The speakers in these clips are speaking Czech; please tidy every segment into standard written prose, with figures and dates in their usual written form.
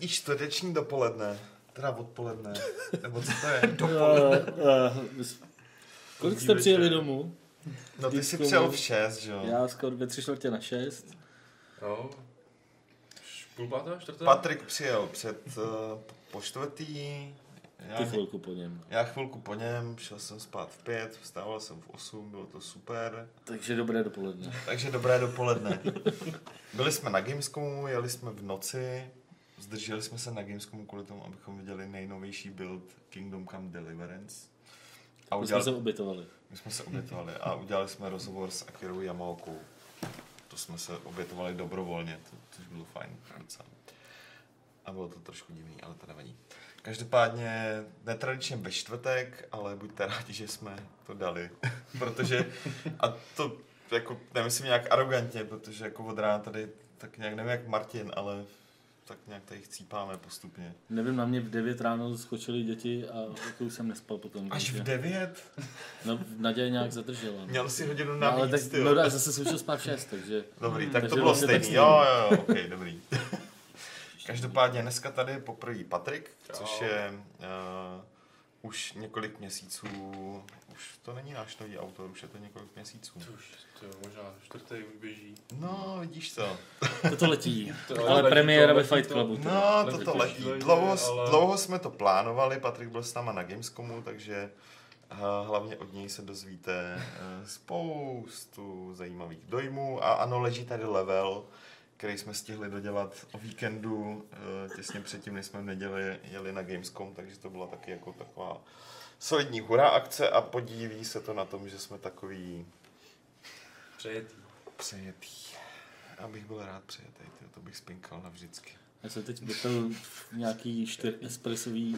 Hezký čtvrteční dopoledne. Teda odpoledne. Nebo co to je? Dopoledne. Kolik jste přijeli domů? No ty jsi přijel v 6, že jo? Já skoro 3:45 Jo. Půl páté, čtvrté? Patrik přijel po čtvrtý. Ty chvilku po něm. Já chvilku po něm, šel jsem spát v 5, vstával jsem v 8, bylo to super. Takže dobré dopoledne. Byli jsme na Gamescomu, jeli jsme v noci, zdrželi jsme se na Gamescomu kvůli tomu, abychom viděli nejnovější build Kingdom Come: Deliverance. A My jsme se obětovali a udělali jsme rozhovor s Akirou Yamaokou. To jsme se obětovali dobrovolně, což bylo fajn. A bylo to trošku divný, ale to nevadí. Každopádně netradičně ve čtvrtek, ale buďte rádi, že jsme to dali, protože, a to jako nemyslím nějak arrogantně, protože jako od rána tady tak nějak, nevím jak Martin, ale tak nějak tady chcípáme postupně. Nevím, na mě v 9 ráno skočily děti a už jsem nespal potom. Až v 9? No, Naděje nějak zadržela. Měl si hodinu navíc, ty jo. No, zase jsem šel spát v 6, takže... Dobrý, tak to bylo stejný, jo, okej, dobrý. Každopádně dneska tady je poprvé Patrik, což je už několik měsíců, už to není náš nový autor, už je to několik měsíců. Možná čtvrtý už běží. No, vidíš co. Toto letí, ale premiéra ve Fight Clubu. No, toto letí. Dlouho jsme to plánovali, Patrik byl s náma na Gamescomu, takže hlavně od něj se dozvíte spoustu zajímavých dojmů. A ano, leží tady level, který jsme stihli dodělat o víkendu, těsně předtím, než jsme v neděli jeli na Gamescom, takže to byla taky jako taková solidní hurá akce a podílí se to na tom, že jsme takový přejetý. Abych byl rád přejetý, to bych spinkal navždycky. Já jsem teď byl nějaký 4 espressový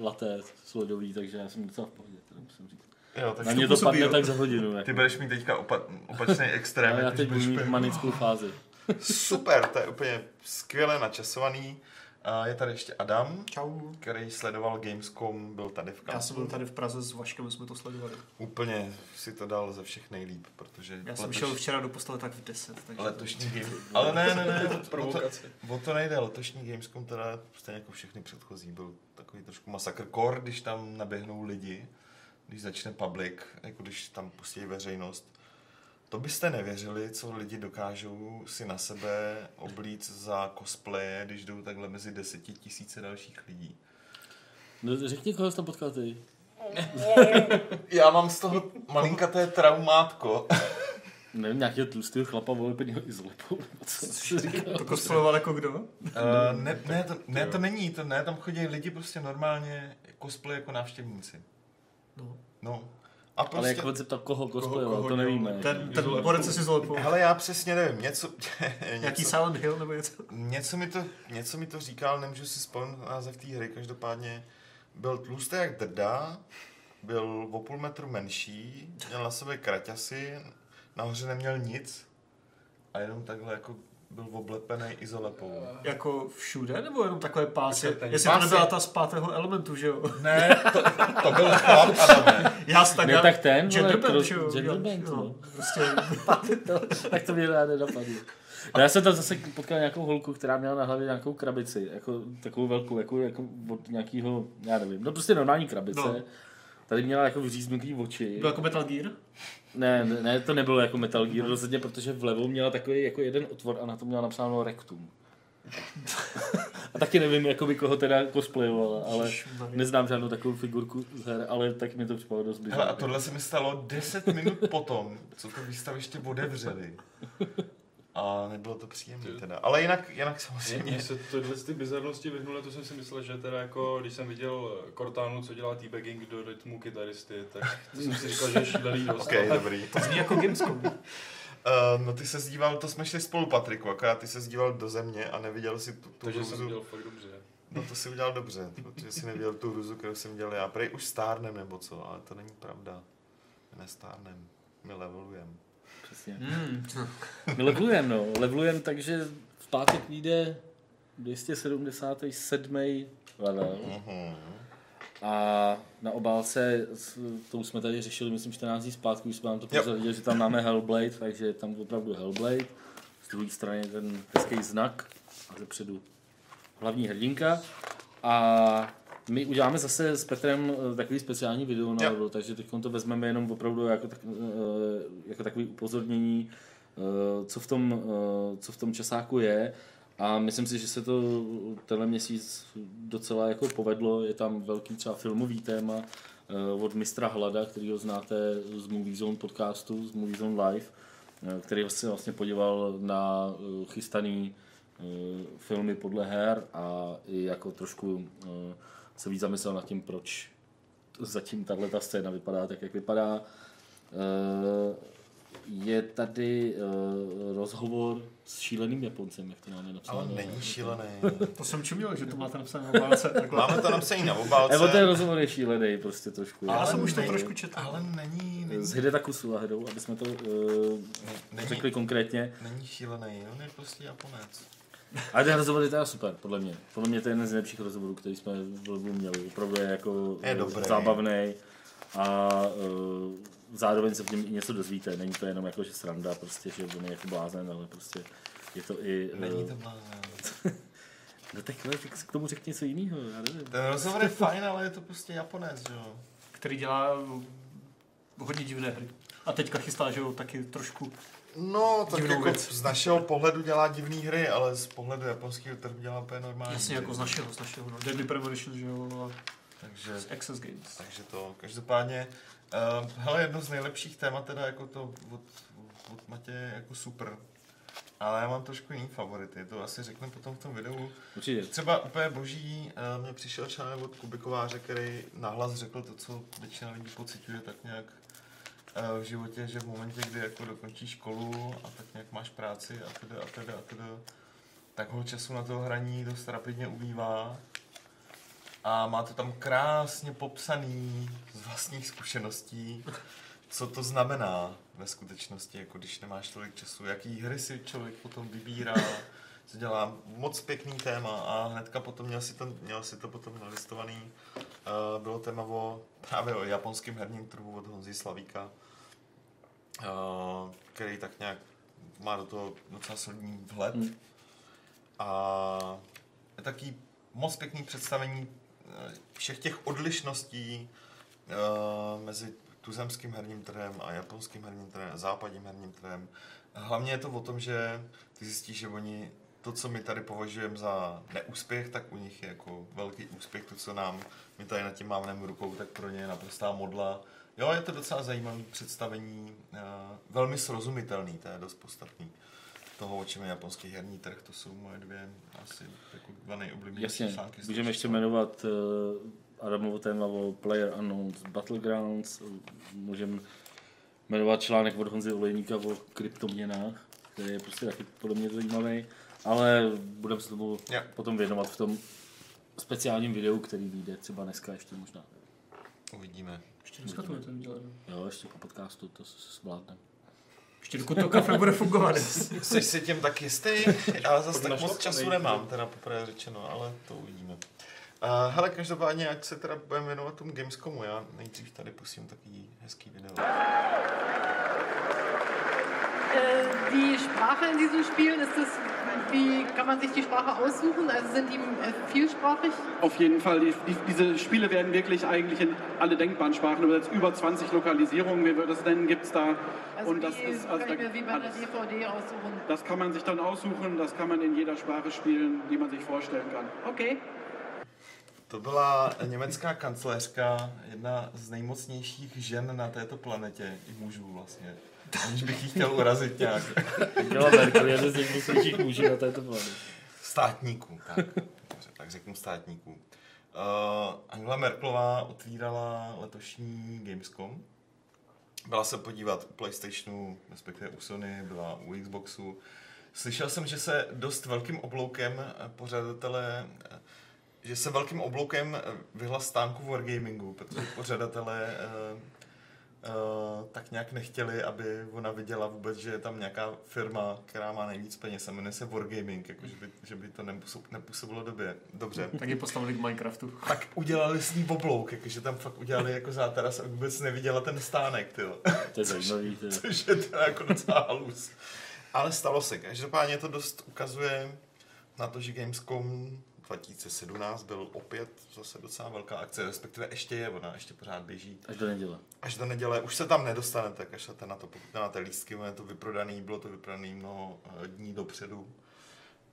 latte s ledový, takže já jsem docela v pohodě, teda musím říct. Jo, tak na mě to padne tak za hodinu. Ty budeš mít teďka opačný extrém. Já teď budu mít manickou fázi. Super, to je úplně skvěle načasovaný. Je tady ještě Adam, čau, který sledoval Gamescom, byl tady v Kampu. Já jsem byl tady v Praze s Vaškem, jsme to sledovali. Úplně si to dal ze všech nejlíp, protože... Já jsem šel včera do postele tak v 10. Takže letošní Gamescom. Ale ne, o to nejde. Letošní Gamescom teda, stejně jako všechny předchozí, byl takový trošku masakr. Kor, když tam naběhnou lidi, když začne public, jako když tam pustí veřejnost. To byste nevěřili, co lidi dokážou si na sebe oblíct za cosplaye, když jdou takhle mezi 10,000 dalších lidí. No, řekni, koho jsi tam potkal ty. Já mám z toho malinkaté traumátko. Nevím, nějakého tlustého chlapa volepeného i z lepou. To cosplayoval jako kdo? Ne, tam chodí lidi prostě normálně cosplay jako návštěvníci. No. A prostě, ale jak se ptá, koho cosplayoval, to nevíme. Ten borec si zlepil. Hele, já přesně nevím, Jaký Silent Hill nebo něco? Něco mi to říkal, nemůžu si vzpomenout název té hry, každopádně byl tlustý jak drda, byl o půl metru menší, měl na sobě kraťasy, nahoře neměl nic a jenom takhle jako... Byl oblepený izolepou. Jako všude, nebo jenom takové pásy? Jestli to nebyla ta z 5. elementu, že jo? Ne, to byl chlap, Adame. Ne, tak ten, Genderband, jo. Prostě, tak to mě nenapadlo. Já jsem tam zase potkal nějakou holku, která měla na hlavě nějakou krabici, jako takovou velkou, jako od nějakého, já nevím, no prostě normální krabice. No. Tady měla jako vyříznuté oči. Byl jako Metal Gear? Ne, to nebylo jako Metal Gear rozhodně, protože vlevo měla takový jako jeden otvor a na tom měla napsáno Rectum. A taky nevím, jakoby koho teda cosplayovala, ale neznám žádnou takovou figurku z her, ale tak mi to připadlo dost bizarně. A tohle se mi stalo 10 minut potom, co to výstaviště odevřeli. A nebylo to příjemné teda, ale jinak samozřejmě. Mně se tohle z ty bizarnosti vyhnule, to jsem si myslel, že teda jako, když jsem viděl Cortánu, co dělá teabagging do rytmu kytaristy, tak jsem si říkal, že je šílený dost. Okay, dobrý. To zní jako Gamescom. No ty se zdíval, to jsme šli spolu, Patriku, akorát ty se zdíval do země a neviděl si tu hruzu. Takže jsem udělal fakt dobře. No to si udělal dobře, protože si neviděl tu hruzu, kterou jsem dělal já. Prej už stárnem nebo co, ale to není pravda. My nestárnem, my levelujeme. Přesně. My levelujeme, no. Levelujeme, takže v pátek vyjde 277. level. A na obálce, to už jsme tady řešili, myslím, 14 dní zpátky, už jsme vám to prozradili, že tam máme Hellblade, takže je tam opravdu Hellblade. Z druhé strany ten hezký znak a zepředu hlavní hrdinka. A my uděláme zase s Petrem takový speciální video na Rodu, takže teď to vezmeme jenom opravdu jako takový upozornění, co v tom časáku je. A myslím si, že se to tenhle měsíc docela jako povedlo. Je tam velký třeba filmový téma od mistra Hlada, kterýho znáte z Movie Zone podcastu, z Movie Zone Live, který se vlastně podíval na chystaný filmy podle her a i jako trošku se víc zamyslel nad tím, proč zatím tato scéna vypadá tak, jak vypadá. Je tady rozhovor s šíleným Japoncem, jak to máme napsáno. Ale není šílený. To jsem čuměl, že to máte napsané na obálce. Máme to napsané na obálce. Evo, ten rozhovor je šílený prostě trošku. Ale jsem už to trošku četl. Ale není. Z Hidetaku Suahedou, aby jsme to řekli konkrétně. Není šílený, on je prostě Japonec. A ten rozhovor je teda super, podle mě. Podle mě to je jeden z nejlepších rozhovorů, který jsme v Lvu měli. Opravdu je jako zábavný. A zároveň se v něm i něco dozvíte. Není to jenom jako, že sranda, prostě, že on je jako blázen, ale prostě je to i... Není to blázen. No takhle, tak k tomu řekni něco jiného. Ten rozhovor je fajn, ale je to prostě Japonec, jo. Který dělá hodně divné hry. A teďka chystá, že jo, taky trošku... No, tak jako věc. Z našeho pohledu dělá divné hry, ale z pohledu japonského trhu dělá úplně normální. Jasně, jako z našeho, no. Deadly Premonition, že jo, takže Access Games. Takže to každopádně hele, jedno z nejlepších témat teda jako to od Matěje jako super. Ale já mám trošku jiný favority, to asi řeknu potom v tom videu. Určitě. Třeba úplně boží mě přišel článek od Kuby Kováře, který nahlas řekl to, co většina lidí pociťuje tak nějak v životě, že v momentě, kdy jako dokončíš školu a tak nějak máš práci a teda, tak ho času na to hraní dost rapidně ubývá. A má to tam krásně popsaný z vlastních zkušeností, co to znamená ve skutečnosti, jako když nemáš tolik času, jaký hry si člověk potom vybírá, co dělá. Moc pěkný téma a hnedka potom měl si to potom nalistovaný. Bylo téma právě o japonském herním trhu od Honzy Slavíka, který tak nějak má do toho docela solidní vhled. A je taky moc pěkný představení všech těch odlišností mezi tuzemským herním trhem a japonským herním trhem a západním herním trhem. Hlavně je to o tom, že ty zjistíš, že oni to, co my tady považujeme za neúspěch, tak u nich je jako velký úspěch. To, co my tady nad tím mávneme rukou, tak pro ně je naprostá modla. Jo, je to docela zajímavé představení, velmi srozumitelný, to je dost podstatný. Toho, o čem je japonský herní trh, to jsou moje dva nejoblíbenější články. Můžeme ještě jmenovat Adamovo téma o PlayerUnknown's Battlegrounds, můžeme jmenovat článek od Honzy Olejníka o kryptoměnách, který je prostě taky podle mě zajímavý, ale budeme se tomu potom věnovat v tom speciálním videu, který vyjde třeba dneska ještě možná. Uvidíme. Ještě dneska to budeme dělat. Jo, ještě po podcastu to se zvládne. Ještě dokud to kafe bude fungovat. Jsi si tím tak jistý, ale zase tak moc času nemám, teda poprvé řečeno, ale to uvidíme. Hele, každopádně, ať se teda budeme věnovat tomu Gamescomu, já nejdřív tady pustím takový hezký video. Die Sprache in diesem Spiel, ist das, wie kann man sich die Sprache aussuchen? Also sind die vielsprachig? Auf jeden Fall, diese Spiele werden wirklich eigentlich in alle denkbaren Sprachen übersetzt. Über 20 Lokalisierungen, wie wir das nennen, gibt es da. Also und das ist also da wie bei der DVD aussuchen. Das kann man sich dann aussuchen, das kann man in jeder Sprache spielen, die man sich vorstellen kann. Okay. To byla německá kancléřka, jedna z nejmocnějších žen na této planetě, i mužů vlastně. Aniž bych ji chtěl urazit nějak. Dělá Merkel, jeden z nejmocnějších mužů na této planetě. Státníků, tak. Dobře, tak řeknu státníků. Angela Merkelová otvírala letošní Gamescom. Byla se podívat u PlayStationu, respektive u Sony, byla u Xboxu. Slyšel jsem, že se dost velkým obloukem pořadatelé... Že se velkým obloukem vyhlas stánku Wargamingu, protože pořadatelé tak nějak nechtěli, aby ona viděla vůbec, že je tam nějaká firma, která má nejvíc peněz a jmenuje se Wargaming, jakože by to nepůsobilo dobře. Tak ji postavili k Minecraftu. Tak udělali s ní oblouk, jakože tam fakt udělali jako zátaras a vůbec neviděla ten stánek, tyjo. To je zajímavý, tyjo. Což je teda jako docela halus. Ale stalo se, každopádně to dost ukazuje na to, že Gamescom 2017 byl opět zase docela velká akce, respektive ještě je, ona ještě pořád běží. Až do neděle. Až do neděle, už se tam nedostane, tak až se na to pokutnáte lístky, ono je to vyprodaný, bylo to vyprodaný mnoho dní dopředu.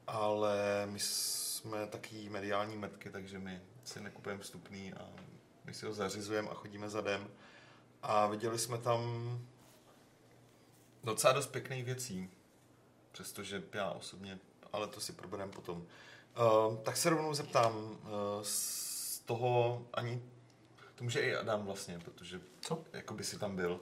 Ale my jsme taky mediální metky, takže my si nekupujeme vstupný a my si ho zařizujeme a chodíme zadem. A viděli jsme tam docela dost pěkných věcí, přestože já osobně, ale to si probereme potom. Tak se rovnou zeptám, z toho ani, to může i Adam vlastně, protože jako by si tam byl.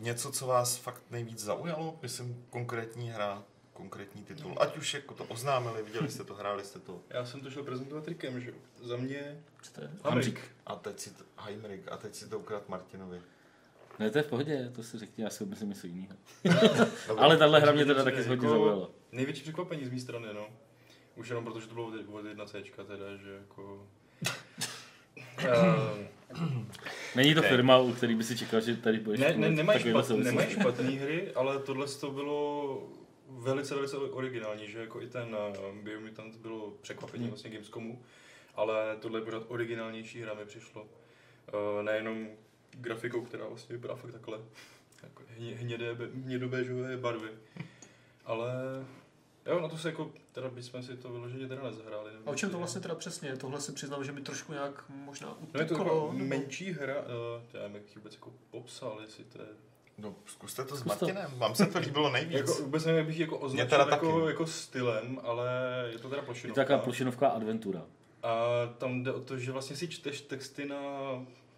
Něco, co vás fakt nejvíc zaujalo, myslím konkrétní hra, konkrétní titul, ať už jako to oznámili, viděli jste to, hráli jste to. Já jsem to šel prezentovat trikem, že jo? Za mě... Heimrik, a teď si to ukrát Martinovi. Ne, to je v pohodě, to si řekni, já si myslím něco jiného. Ale tahle hra mě teda taky hodně zaujala. Největší překvapení z mé strany, no. Už jenom protože to bylo od 1Cčka teda, že jako... Není to firma, u který by si čekal, že tady budeš... Ne, nemají špatný hry, ale tohle to bylo velice, velice originální, že jako i ten Biomutant bylo překvapení vlastně Gamescomu, ale tohle je pořád originálnější hra mi přišlo. Nejenom grafikou, která vlastně vypadá fakt takhle, jako hnědobéžové barvy, ale jo, na to se jako, teda bychom si to vyloženě teda nezahráli. A o čem to vlastně teda přesně? Tohle si přiznám, že mi trošku nějak možná uteklo. No, to jako menší hra, já nevím, jak vůbec jako popsal, jestli to je... No, zkuste to s Martinem, vám se to líbilo nejvíc. Jako, vůbec nevím, jak bych jako označil jako stylem, ale je to teda plošinovka. Je taková plošinovká adventura. A tam jde o to, že vlastně si čteš texty na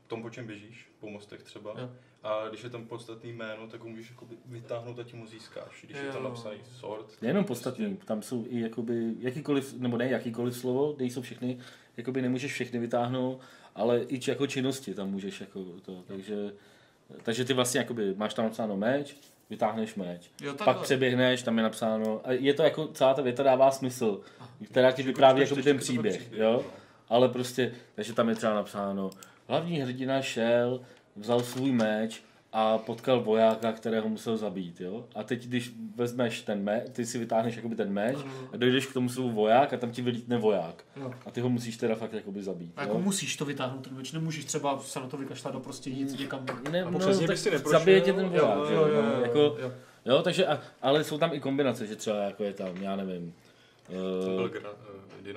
tom, po čem běžíš, po mostech třeba. Jo. A když je tam podstatný jméno, tak ho můžeš jakoby vytáhnout a tím ho získáš, když je tam napsaný sort. Nejenom podstatný, tam jsou i jakoby jakýkoliv, nebo ne jakýkoliv slovo, kde jsou všechny, jakoby nemůžeš všechny vytáhnout, ale i jako činnosti tam můžeš jako to, takže ty vlastně jakoby máš tam napsáno meč, vytáhneš meč, jo, pak přeběhneš, tam je napsáno, a je to jako celá ta věta dává smysl, která ti vypráví jakoby ten příběh, jo, ale prostě, takže tam je třeba napsáno, hlavní hrdina šel, vzal svůj meč a potkal vojáka, kterého musel zabít, jo? A teď, když vezmeš ten meč, ty si vytáhneš jakoby ten meč a dojdeš k tomu svou voják a tam ti vylítne voják. No. A ty ho musíš teda fakt jakoby zabít. A jako musíš to vytáhnout ten meč, nemůžeš třeba se na to vykašlat do prostě jít někam. Ne, no, tak zabije tě ten voják, jo, takže, ale jsou tam i kombinace, že třeba jako je tam, já nevím,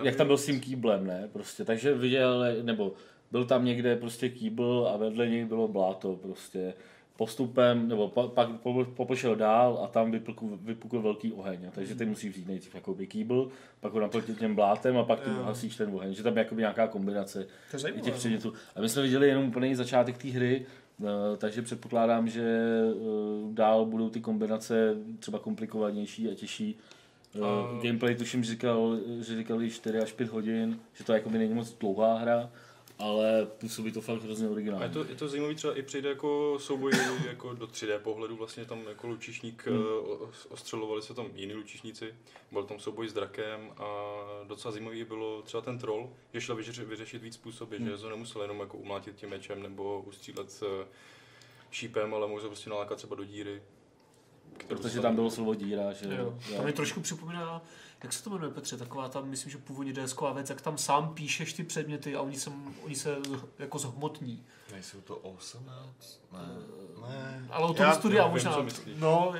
jak tam byl s tím kýblem, ne, prostě, takže viděl, nebo byl tam někde prostě kýbl a vedle něj bylo bláto prostě. Postupem, nebo pak popošel dál a tam vypukl velký oheň. A takže ty musíš vzít nejdřív jakoby kýbl, pak ho naplnit tím blátem a pak ty hasíš ten oheň. Že tam je jakoby nějaká kombinace těch předmětů. A my jsme viděli jenom úplný začátek té hry, takže předpokládám, že dál budou ty kombinace třeba komplikovanější a těžší. Gameplay tuším, že říkali 4 až 5 hodin, že to jakoby není moc dlouhá hra. Ale působí to fakt hrozně originálně. Je to zajímavý, třeba i přijde jako souboj jako do 3D pohledu, vlastně tam jako lučišník, ostřelovali se tam jiní lučišníci, byl tam souboj s drakem a docela zajímavý bylo třeba ten troll, že šel vyřešit víc způsoby, že to nemusel jenom jako umlátit tím mečem nebo ustřílet šípem, ale mohl se prostě nalákat třeba do díry. Protože tam bylo slovo díra, že jo. To mi trošku připomíná, jak se to jmenuje, Petře, taková tam, myslím, že původně desková věc, jak tam sám píšeš ty předměty a oni se jako zhmotní. Nejsou to 18? Ne. Ale o tom studia možná. No,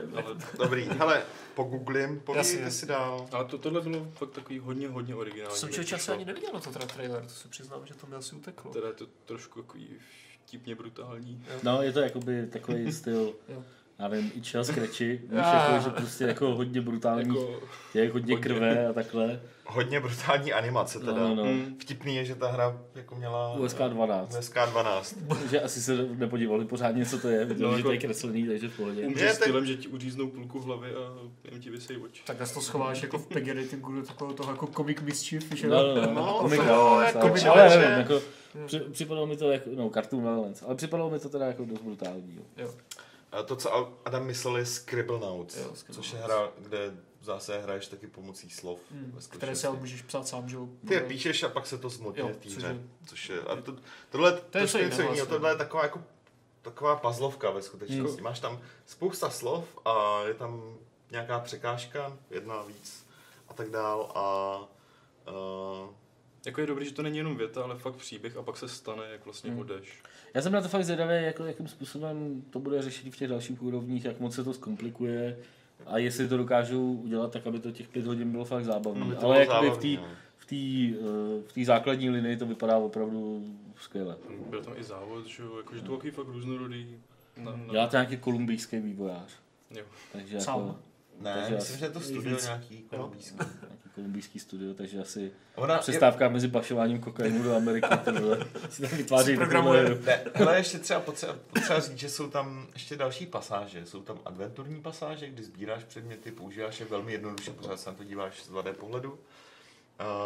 dobrý, hele, pogooglím, povídejte si dál. Ale tohle bylo fakt takový hodně, hodně originální. Jsem člověk časem ani neviděl to teda trailer, to se přiznám, že to mi asi uteklo. Teda je to trošku takový vtipně brutální. No, je to jakoby takový styl. Já nevím, i čas kreči, víš, jako, že prostě jako hodně brutální, jako, je hodně krve a takhle. Hodně brutální animace teda. No. Vtipný je, že ta hra jako měla... USK 12. Že asi se nepodívali pořádně, co to je, viděli, že to je kreslený, takže v pohodě. Umřeš stylem, že ti uříznou půlku hlavy a jim ti vysejí oči. Tak asi to schováš jako v PG Ratingu do takového toho jako comic mischief, že? No, připadalo mi to jako, no, cartoon violence, ale připadalo mi to teda jako dost brutální. To, co Adam myslel, je Scribblenauts, což je hra, kde zase hraješ taky pomocí slov. Které si ale můžeš psát sám, že? Ty je píšeš a pak se to zmotí týře, což je... Tohle je taková, jako, taková puzzlovka ve skutečnosti. Máš tam spousta slov a je tam nějaká překážka, jedna víc a tak dál a... Jako je dobrý, že to není jenom věta, ale fakt příběh a pak se stane, jak vlastně odeš. Já jsem na to fakt zvědavý, jakým způsobem to bude řešit v těch dalších úrovních, jak moc se to zkomplikuje a jestli to dokážou udělat tak, aby to těch 5 hodin bylo fakt zábavné. No, ale jakoby v té základní linii to vypadá opravdu skvěle. Byl tam i závod, že jakože to taky fakt různorodý. Dělá to nějaký kolumbijský vývojář. Jo. Takže jako... Ne, myslím, že to studio nějaký kolumbijský. Nějaký kolumbijský studio, takže asi přestávka mezi pašováním kokainu do Ameriky. Si tam vytváří programuje. Ale ještě třeba potřeba říct, že jsou tam ještě další pasáže. Jsou tam adventurní pasáže, kdy sbíráš předměty, používáš je velmi jednoduše, pořád se na to díváš z 2D pohledu.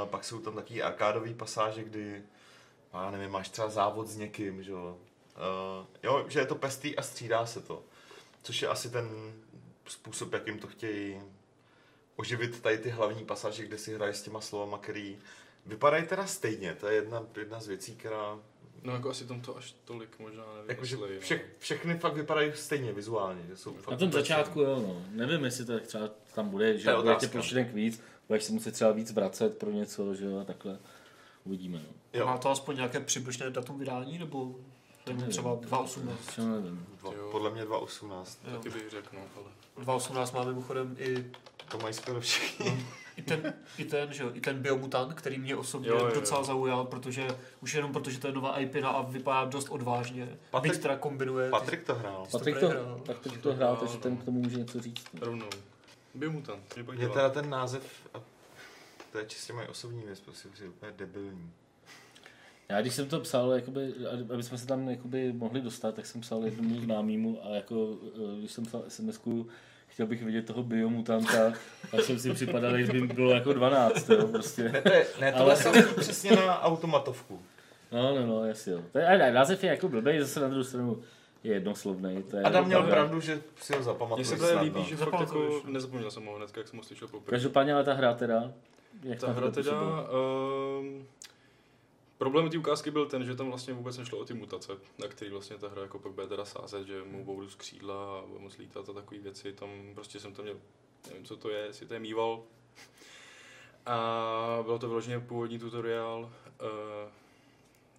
Pak jsou tam taky arkádové pasáže, kdy nevím, máš třeba závod s někým, že jo, že je to pestý a střídá se to. Což je asi ten způsob, jakým to chtějí oživit tady ty hlavní pasáže, kde si hrají s těma slovama, který vypadají teda stejně. To je jedna z věcí, která... No jako asi tam to až tolik možná nevymysleli. Jako, všechny fakt vypadají stejně vizuálně. Že jsou fakt na tom začátku jo, no. Nevím, jestli to třeba tam bude, že bude tě prošlenek víc, budeš se muset třeba víc vracet pro něco, že jo, a takhle. Uvidíme, no. Má to aspoň nějaké přibližné datum vydání, nebo... Třeba 2.18. Podle mě 2.18. Taky bych řekl, no, ale... 2.18 má mimochodem i... To mají skoro všichni. I ten Biomutant, který mě osobně docela zaujal, protože už jenom protože to je nová IP a vypadá dost odvážně. Byť teda kombinuje... Patrik to hrál. Patrik to hrál, takže ten k tomu může něco říct. Rovnou. Biomutant. Je teda ten název... To je čistě moje osobní věc, prostě úplně debilní. Já když jsem to psal, jakoby, aby jsme se tam jakoby mohli dostat, tak jsem psal jednomu známému a jako, když jsem psal SMS-ku, chtěl bych vidět toho Biomutanta a jsem si připadal, že by bylo jako 12, jo, prostě. Ne, tohle jsem přesně na automatovku. No, jasně jo. A název je jako blbej, zase na druhou stranu je jednoslovnej. To je Adam měl pravdu, že si ho zapamatuješ snadno. Mně se to líbí, že fakt jako nezapomněl jsem ho hnedka, jak jsem ho slyšel poprvé. Každopádně ale ta hra teda... Problém té ukázky byl ten, že tam vlastně vůbec nešlo o ty mutace, na který vlastně ta hra jako pak bude teda sázet, že mu budou z křídla a bude moc lítat a takové věci. Tam prostě jsem tam měl, nevím co to je, jestli to je mýval. A bylo to vyloženě původní tutoriál,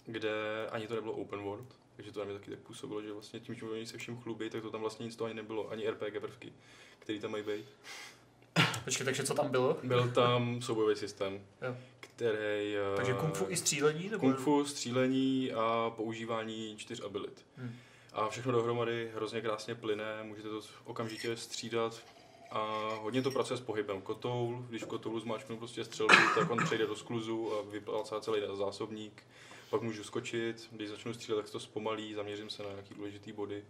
kde ani to nebylo open world, takže to na mě taky tak působilo, že vlastně tím, že oni se vším chlubí, tak to tam vlastně nic toho ani nebylo, ani RPG prvky, který tam mají být. Počkej, takže co tam bylo? Byl tam soubojový systém, který... Takže kung-fu i střílení? Nebo... Kung-fu, střílení a používání 4 abilit. A všechno dohromady hrozně krásně plyne, můžete to okamžitě střídat a hodně to pracuje s pohybem. Kotoul, když v kotoulu zmáčknu prostě střelbu, tak on přejde do skluzu a vyplácá celý zásobník. Pak můžu skočit, když začnu střílet, tak se to zpomalí, zaměřím se na nějaký důležitý body.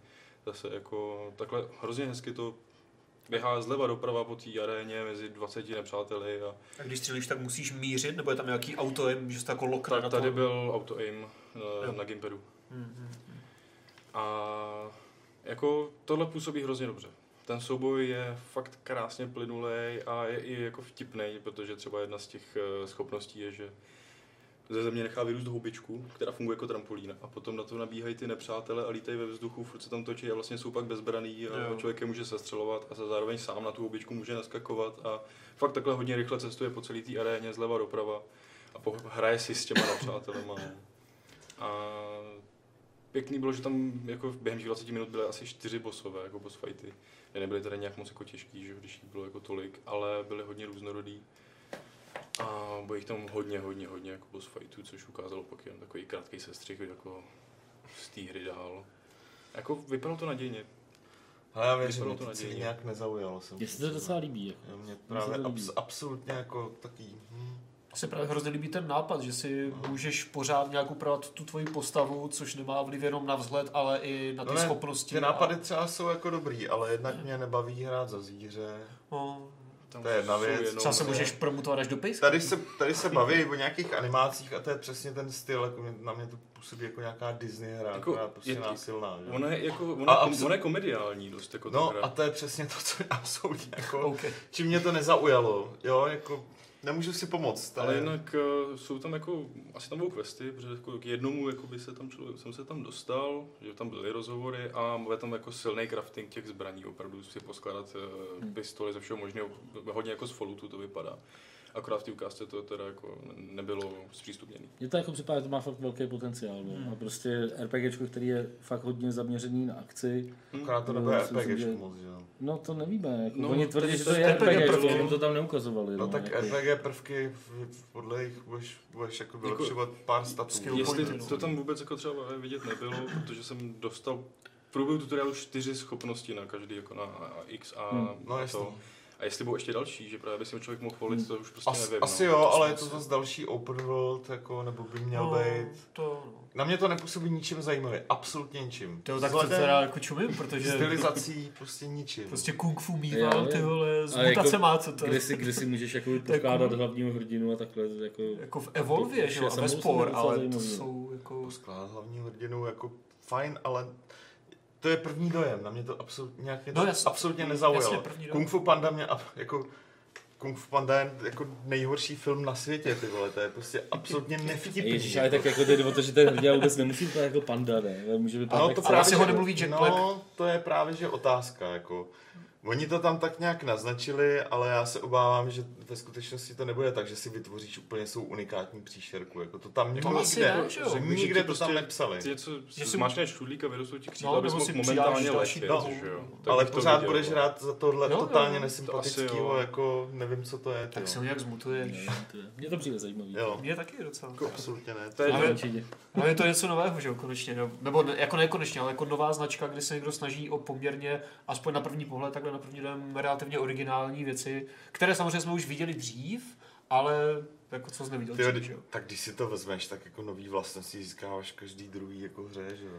Zase jako takhle hrozně hezky to běhá zleva doprava po té aréně mezi 20 nepřáteli. A když střílíš, tak musíš mířit? Nebo je tam nějaký auto-aim, že se to jako lokne na to? Tady byl auto-aim na gamepadu. A jako tohle působí hrozně dobře. Ten souboj je fakt krásně plynulej a je i jako vtipnej, protože třeba jedna z těch schopností je, že ze země nechá vyrůst houbičku, která funguje jako trampolína. A potom na to nabíhají ty nepřátelé a lítají ve vzduchu, furt se tam točí a vlastně jsou pak bezbraný a člověk je může sestřelovat a zároveň sám na tu houbičku může naskakovat a fakt takhle hodně rychle cestuje po celé té aréně zleva doprava a hraje si s těma nepřátelema. A pěkný bylo, že tam jako během 20 minut byly asi 4 bossové, jako boss fighty. Nebyly tady nějak moc jako těžký, že když jich bylo jako tolik, ale byly hodně různorodý. A bylo jich tam hodně jako boss fightů, což ukázalo pak jen takový krátký sestřih jako z té hry dál. Jako vypadalo to nadějně. Ale já věřím, mě to celý nějak nezaujalo. Mně se to docela líbí. Jako. Mě právě absolutně jako taký... Se právě hrozně líbí ten nápad, že si můžeš pořád nějak upravovat tu tvoji postavu, což nemá vliv jenom na vzhled, ale i na ty schopnosti. Ty nápady třeba jsou jako dobrý, ale jednak mě nebaví hrát za zvíře. To je jedna věc. Třeba se můžeš promutovat až do pejska. Tady se baví o nějakých animacích a to je přesně ten styl, jako na mě to působí jako nějaká Disney hra, jako která prostě násilná. Ona je komediální dost jako ta hra. No a to je přesně to, co já soudím. Jako, okay. Čím mě to nezaujalo, jo, jako Nemůžu si pomoct. Ale jinak jsou tam jako, asi tam budou questy, protože jako k jednomu jakoby, jsem se tam dostal, že tam byly rozhovory a bude tam jako silný crafting těch zbraní, opravdu si poskládat pistoli ze všeho možného, hodně jako z Falloutu to vypadá. Akorát v té ukázce to teda jako nebylo zpřístupněné. Je to jako připadá, že to má fakt velký potenciál. A prostě RPGčko, který je fakt hodně zaměřený na akci. Akorát to nebude RPGčko moc, že jo? No to nevíme. Jako no, oni tvrdí, že to je RPGčko, oni to tam neukazovali. No tak jako RPG prvky podle jich budeš jako vylepšovat pár statů. Jestli to tam vůbec jako třeba vidět nebylo, protože jsem dostal v průběhu tutoriálu 4 schopnosti na každý, jako na X a to. A jestli budou ještě další, že právě by si člověk mohl volit, to už prostě nevím. Asi jo, ale je to zase další open world, jako, nebo by měl být. To... Na mě to nepůsobí ničím zajímavě, absolutně ničím. To tak to teda jako čumím, protože... Stylizací prostě ničím. Prostě kung fu mýval, ty vole, z mutace má co to. Kde si můžeš jako pokládat hlavního hrdinu a takhle. Jako v Evolvě, že jo, a bez por, ale to jsou jako... Poskládat hlavního hrdinu, jako fajn, ale... To je první dojem, na mě to absolutně nezaujalo. Kung Fu Panda mě jako Kung Fu Panda je jako nejhorší film na světě, ty vole, to je prostě absolutně nevtipný. Ježiš, ale tak jako tedy, protože ten hrdina vůbec nemusí vypadat jako panda, ne? Může vypadat jako... Ale asi ho nemluví Jack Black. No, to je právě, že otázka, jako... Oni to tam tak nějak naznačili, ale já se obávám, že ve skutečnosti to nebude tak, že si vytvoříš úplně svou unikátní příšerku. Jako to tam nikde to tam nepsali. Že si máš šudlík a vyrostou ti křídla, aby jsi momentálně letět. Ale pořád budeš rád za tohle totálně nesympatického, jako nevím, co to je. Tak se ho nějak zmutuje. Mně to přijde zajímavý. Mně taky docela. Absolutně ne. Ale je to něco nového, že jo, konečně. Nebo jako nekonečně, ale jako nová značka, kde se někdo snaží o poměrně, aspoň na první pohled, takhle na první den relativně originální věci, které samozřejmě jsme už viděli dřív, ale jako co jsi neviděl dřív, že jo? Tak když si to vezmeš, tak jako nový vlastnosti získáváš každý druhý jako hře, že jo?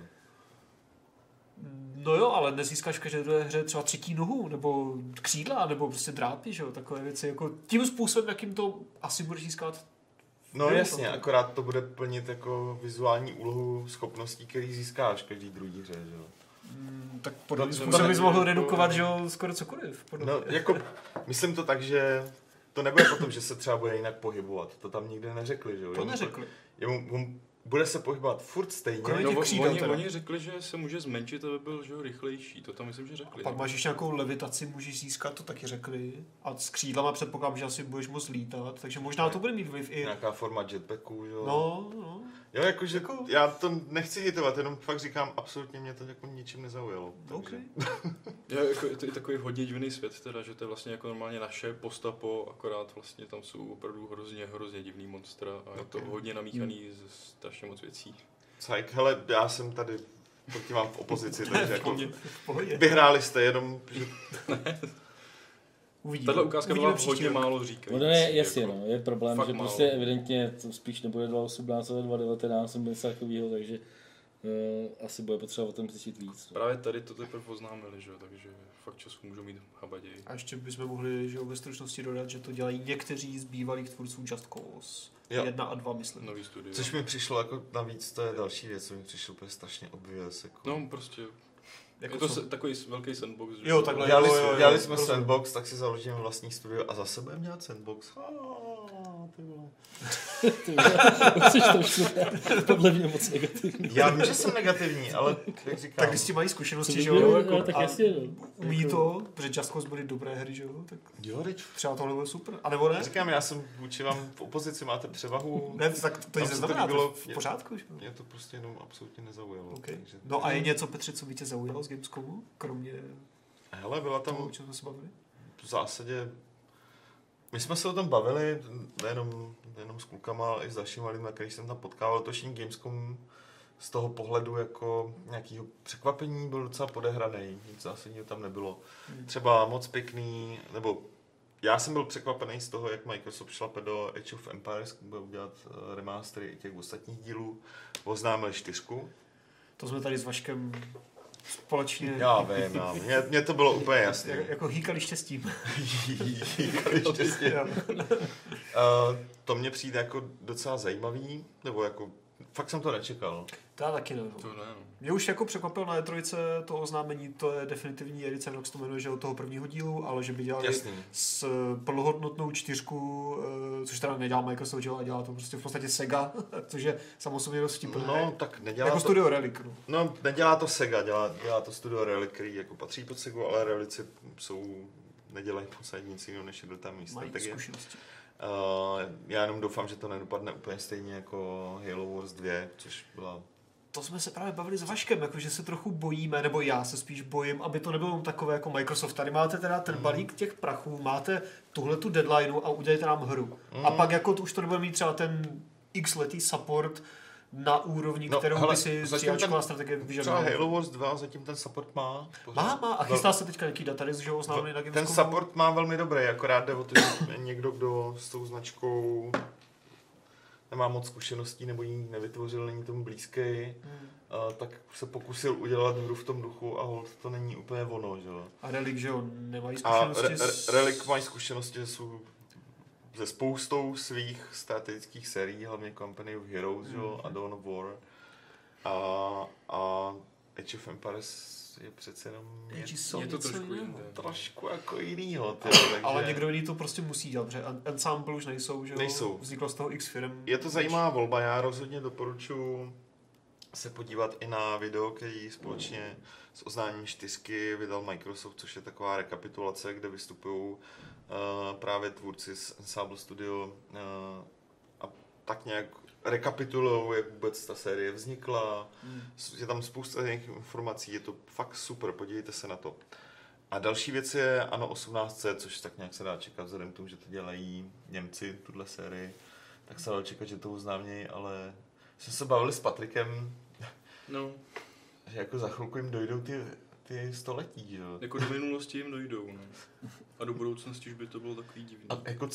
No jo, ale nezískáš v každé druhé hře třeba třetí nohu, nebo křídla, nebo prostě drápy, že jo? Takové věci, jako tím způsobem, jakým to asi budeš získat. No jasně, akorát to bude plnit jako vizuální úlohu schopností, který získáš každý druhý hře, že jo? Tak podobným způsobem bys mohl redukovat, že jo, skoro cokoliv. No, jako, myslím to tak, že to nebude potom, že se třeba bude jinak pohybovat. To tam nikde neřekli, že jo. To neřekli. Bude se pohybovat furt stejně. No, oni řekli, že se může zmenšit, aby byl, že jo, rychlejší. To tam myslím, že řekli. A pak máš ještě nějakou levitaci, můžeš získat, to taky řekli. A s křídlama předpokládám, že asi budeš moc lítat, takže možná to bude mít vliv i... Nějaká forma jetpacku, jo. No. Jo, jakože jako... já to nechci hitovat, jenom fakt říkám, absolutně mě to jako ničím nezaujalo. Okay. Já, jako, je to i takový hodně divný svět teda, že to je vlastně jako normálně naše postapo, akorát vlastně tam jsou opravdu hrozně divný monstra a okay. Je to hodně namíchaný ze strašně moc věcí. Tak, hele, já jsem tady proti vám v opozici, takže jako vyhráli jste jenom... Uvidíme. Tato ukázka byla hodně málo říkající. No jasně, jako, no, je problém, že prostě málo. Evidentně to spíš nebude 2018 a 2019 nebo něco takového, takže asi bude potřeba o tom slyšet víc. Právě tady to teprve oznámili, že? Takže fakt času můžou mít habaději. A ještě bychom mohli, že ve stručnosti dodat, že to dělají někteří z bývalých tvůrců Just Cause. 1 a 2, myslím. Nový studio. Což mi přišlo jako navíc, to je další věc, co mi přišlo úplně strašně obvěz. Jako... No prostě... Jako je to takový velký sandbox. Jo, takhle. Dělali jsme sandbox, tak si založíme vlastní studio a za sebe budeme dělat sandbox. Ty vole. Podle mě moc negativní. Já vím, že jsem negativní, ale jak říkám. Tak když s tím mají zkušenosti, že jo? Jako, tak jasně. Umí to, protože Just Cause byly dobré hry, že jo? Tak jo, třeba tohle bylo super. A nebo ne? Říkám, já jsem vůči vám v opozici, máte převahu. Ne, tak to je znamená, bylo v pořádku, že jo? Mě to prostě jenom absolutně nezaujalo. No a je něco, Petře, co by tě zaujalo z Gamescomu? Kromě... Hele, byla tam... O čem jsme se bavili? V zásadě... My jsme se o tom bavili, nejenom s klukama, ale i s dalšíma lidmi, který jsem tam potkával. Letošní Gamescom z toho pohledu jako nějakého překvapení byl docela podehraný, nic zásadního tam nebylo. Třeba moc pěkný, nebo já jsem byl překvapený z toho, jak Microsoft šlape do Age of Empires, bude udělat remastery i těch ostatních dílů, oznámili 4. To jsme tady s Vaškem... Společně. Já vím. Mně to bylo úplně jasné. Jako hýkali štěstím. To mě přijde jako docela zajímavý, nebo jako fakt jsem to nečekal. Já taky nevím. To ne. Mě už jako překvapil na E3 to oznámení, to je definitivní edice, jak se to jmenuje, že od toho prvního dílu, ale že by dělali s plnohodnotnou čtyřku, což teda nedělá Microsoft, a dělá to prostě v podstatě Sega, což je samozřejmě dost vtipné. No, tak nedělá jako to... Studio Relic. No. No, nedělá to Sega, dělá to Studio Relic, který jako patří pod Segu, ale Relici jsou, nedělají posadit nic jiného, než je do tam místa. Mají zkušenosti. Já jenom doufám, že to nedopadne úplně stejně jako Halo Wars 2, což byla... To jsme se právě bavili s Vaškem, jakože se trochu bojíme, nebo já se spíš bojím, aby to nebylo takové jako Microsoft. Tady máte teda ten balík těch prachů, máte tuhletu deadline a udělejte nám hru. A pak jako to už to nebude mít třeba ten x letý support na úrovni, no, kterou by si stříhačková strategie vyžadovala. Třeba Halo Wars 2 zatím ten support má. Má a chystá se teďka nějaký data, že ho oznámili na Gamescomu. Ten support má velmi dobrý, akorát jde o to, že někdo, kdo s tou značkou nemá moc zkušeností nebo ji nevytvořil, není tomu blízký, tak se pokusil udělat hru v tom duchu a holt to není úplně ono, že jo. A Relic, že jo, nemají zkušenosti? Relic mají zkušenosti, že jsou se spoustou svých strategických serií, hlavně Company of Heroes a Dawn of War a Age of Empires je přece jenom něco trošku jako jinýho. Ale někdo jiný to prostě musí dělat, protože ensemble už nejsou, že nejsou. Vzniklo z toho x firm. Je to zajímavá volba, já rozhodně doporučuji se podívat i na video, který společně s oznáním 4 vydal Microsoft, což je taková rekapitulace, kde vystupují právě tvůrci z Ensemble Studio a tak nějak rekapitulujou, jak vůbec ta série vznikla. Je tam spousta nějakých informací, je to fakt super, podívejte se na to. A další věc je Ano 1800, což tak nějak se dá čekat vzhledem k tomu, že to dělají Němci, tuhle sérii, tak se dá čekat, že to uznámějí, ale jsme se bavili s Patrikem, že jako za chvilku jim dojdou ty století, jo. Jako do minulosti jim dojdou, no. A do budoucnosti už by to bylo takový divný. A jako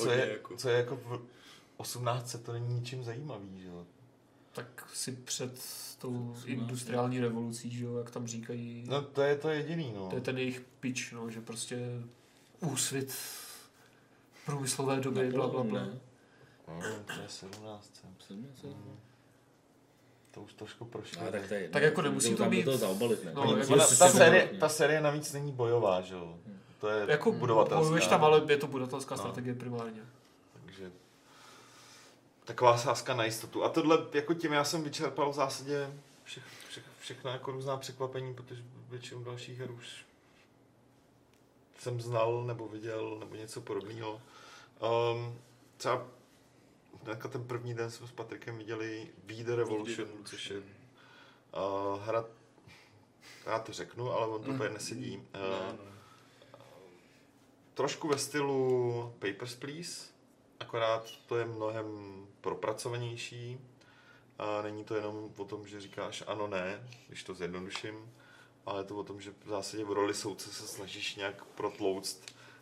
co je jako v 1800, to není ničím zajímavý, že jo. Tak si před tou industriální revolucí, že jo, jak tam říkají. No to je to jediný, no. To je ten jejich pitch, no, že prostě úsvit průmyslové doby, blablabla. No, to je 1700. To už trošku prošlo. Tak jako nemusí to být... Ta série navíc není bojová, že jo? To je jako budovatelská. Bojuješ tam, ale je to budovatelská strategie primárně. Takže taková sázka na jistotu. A tohle, jako tím já jsem vyčerpal v zásadě všechno jako různá překvapení, protože většinu dalších her už jsem znal, nebo viděl, nebo něco podobného. Třeba ten první den jsme s Patrikem viděli Be The Revolution, což je hra, já to řeknu, ale on to úplně nesedí. Trošku ve stylu Papers Please, akorát to je mnohem propracovanější. Není to jenom o tom, že říkáš ano, ne, když to zjednoduším, ale je to o tom, že v zásadě v roli soudce se snažíš nějak protlouct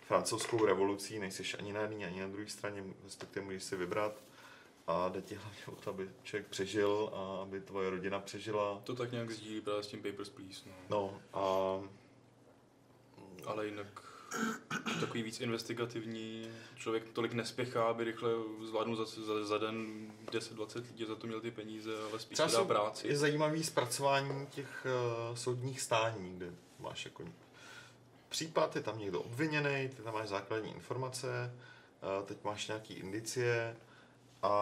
francouzskou revolucí, nejseš ani na jedné, ani na druhé straně, respektive můžeš si vybrat a jde ti hlavně o to, aby člověk přežil a aby tvoje rodina přežila. To tak nějak sdílí právě s tím Papers, Please. No. Ale jinak takový víc investigativní, člověk tolik nespěchá, aby rychle zvládnul za den 10-20 lidí, za to měl ty peníze, ale spíš dá práci. Je zajímavý zpracování těch soudních stání, kde máš jako případ, je tam někdo obviněný, ty tam máš základní informace, teď máš nějaký indicie a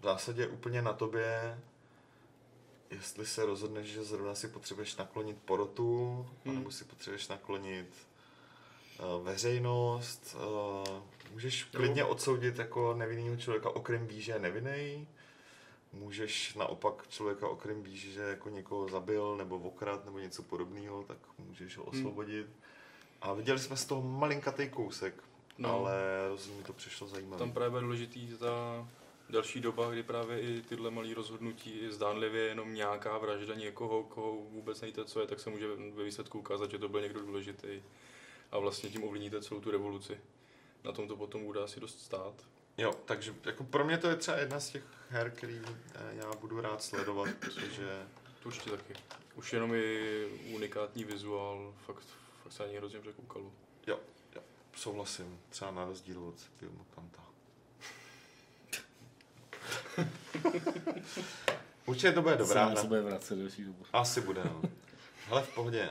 v zásadě úplně na tobě, jestli se rozhodneš, že zrovna si potřebuješ naklonit porotu, nebo si potřebuješ naklonit veřejnost, můžeš klidně odsoudit jako nevinnýho člověka, okrem ví, že je nevinný. Můžeš naopak člověka, okrem víš, že jako někoho zabil nebo okradl nebo něco podobného, tak můžeš ho osvobodit. A viděli jsme z toho malinkatej kousek, ale rozhodně to přišlo zajímavé. Tam právě důležitý ta další doba, kdy právě i tyhle malé rozhodnutí, zdánlivě jenom nějaká vražda někoho, koho vůbec nejte, co je, tak se může ve výsledku ukázat, že to byl někdo důležitý. A vlastně tím ovlivníte celou tu revoluci. Na tom to potom bude asi dost stát. Jo, takže jako pro mě to je třeba jedna z těch her, který já budu rád sledovat, protože... To určitě taky. Už jenom i unikátní vizuál, fakt se ani hrozně překoukalo. Jo, souhlasím. Třeba na rozdíl od Biomutanta. Určitě to bude dobrá hra. Asi bude vracet další dobu. Asi bude, no. Hele, v pohodě.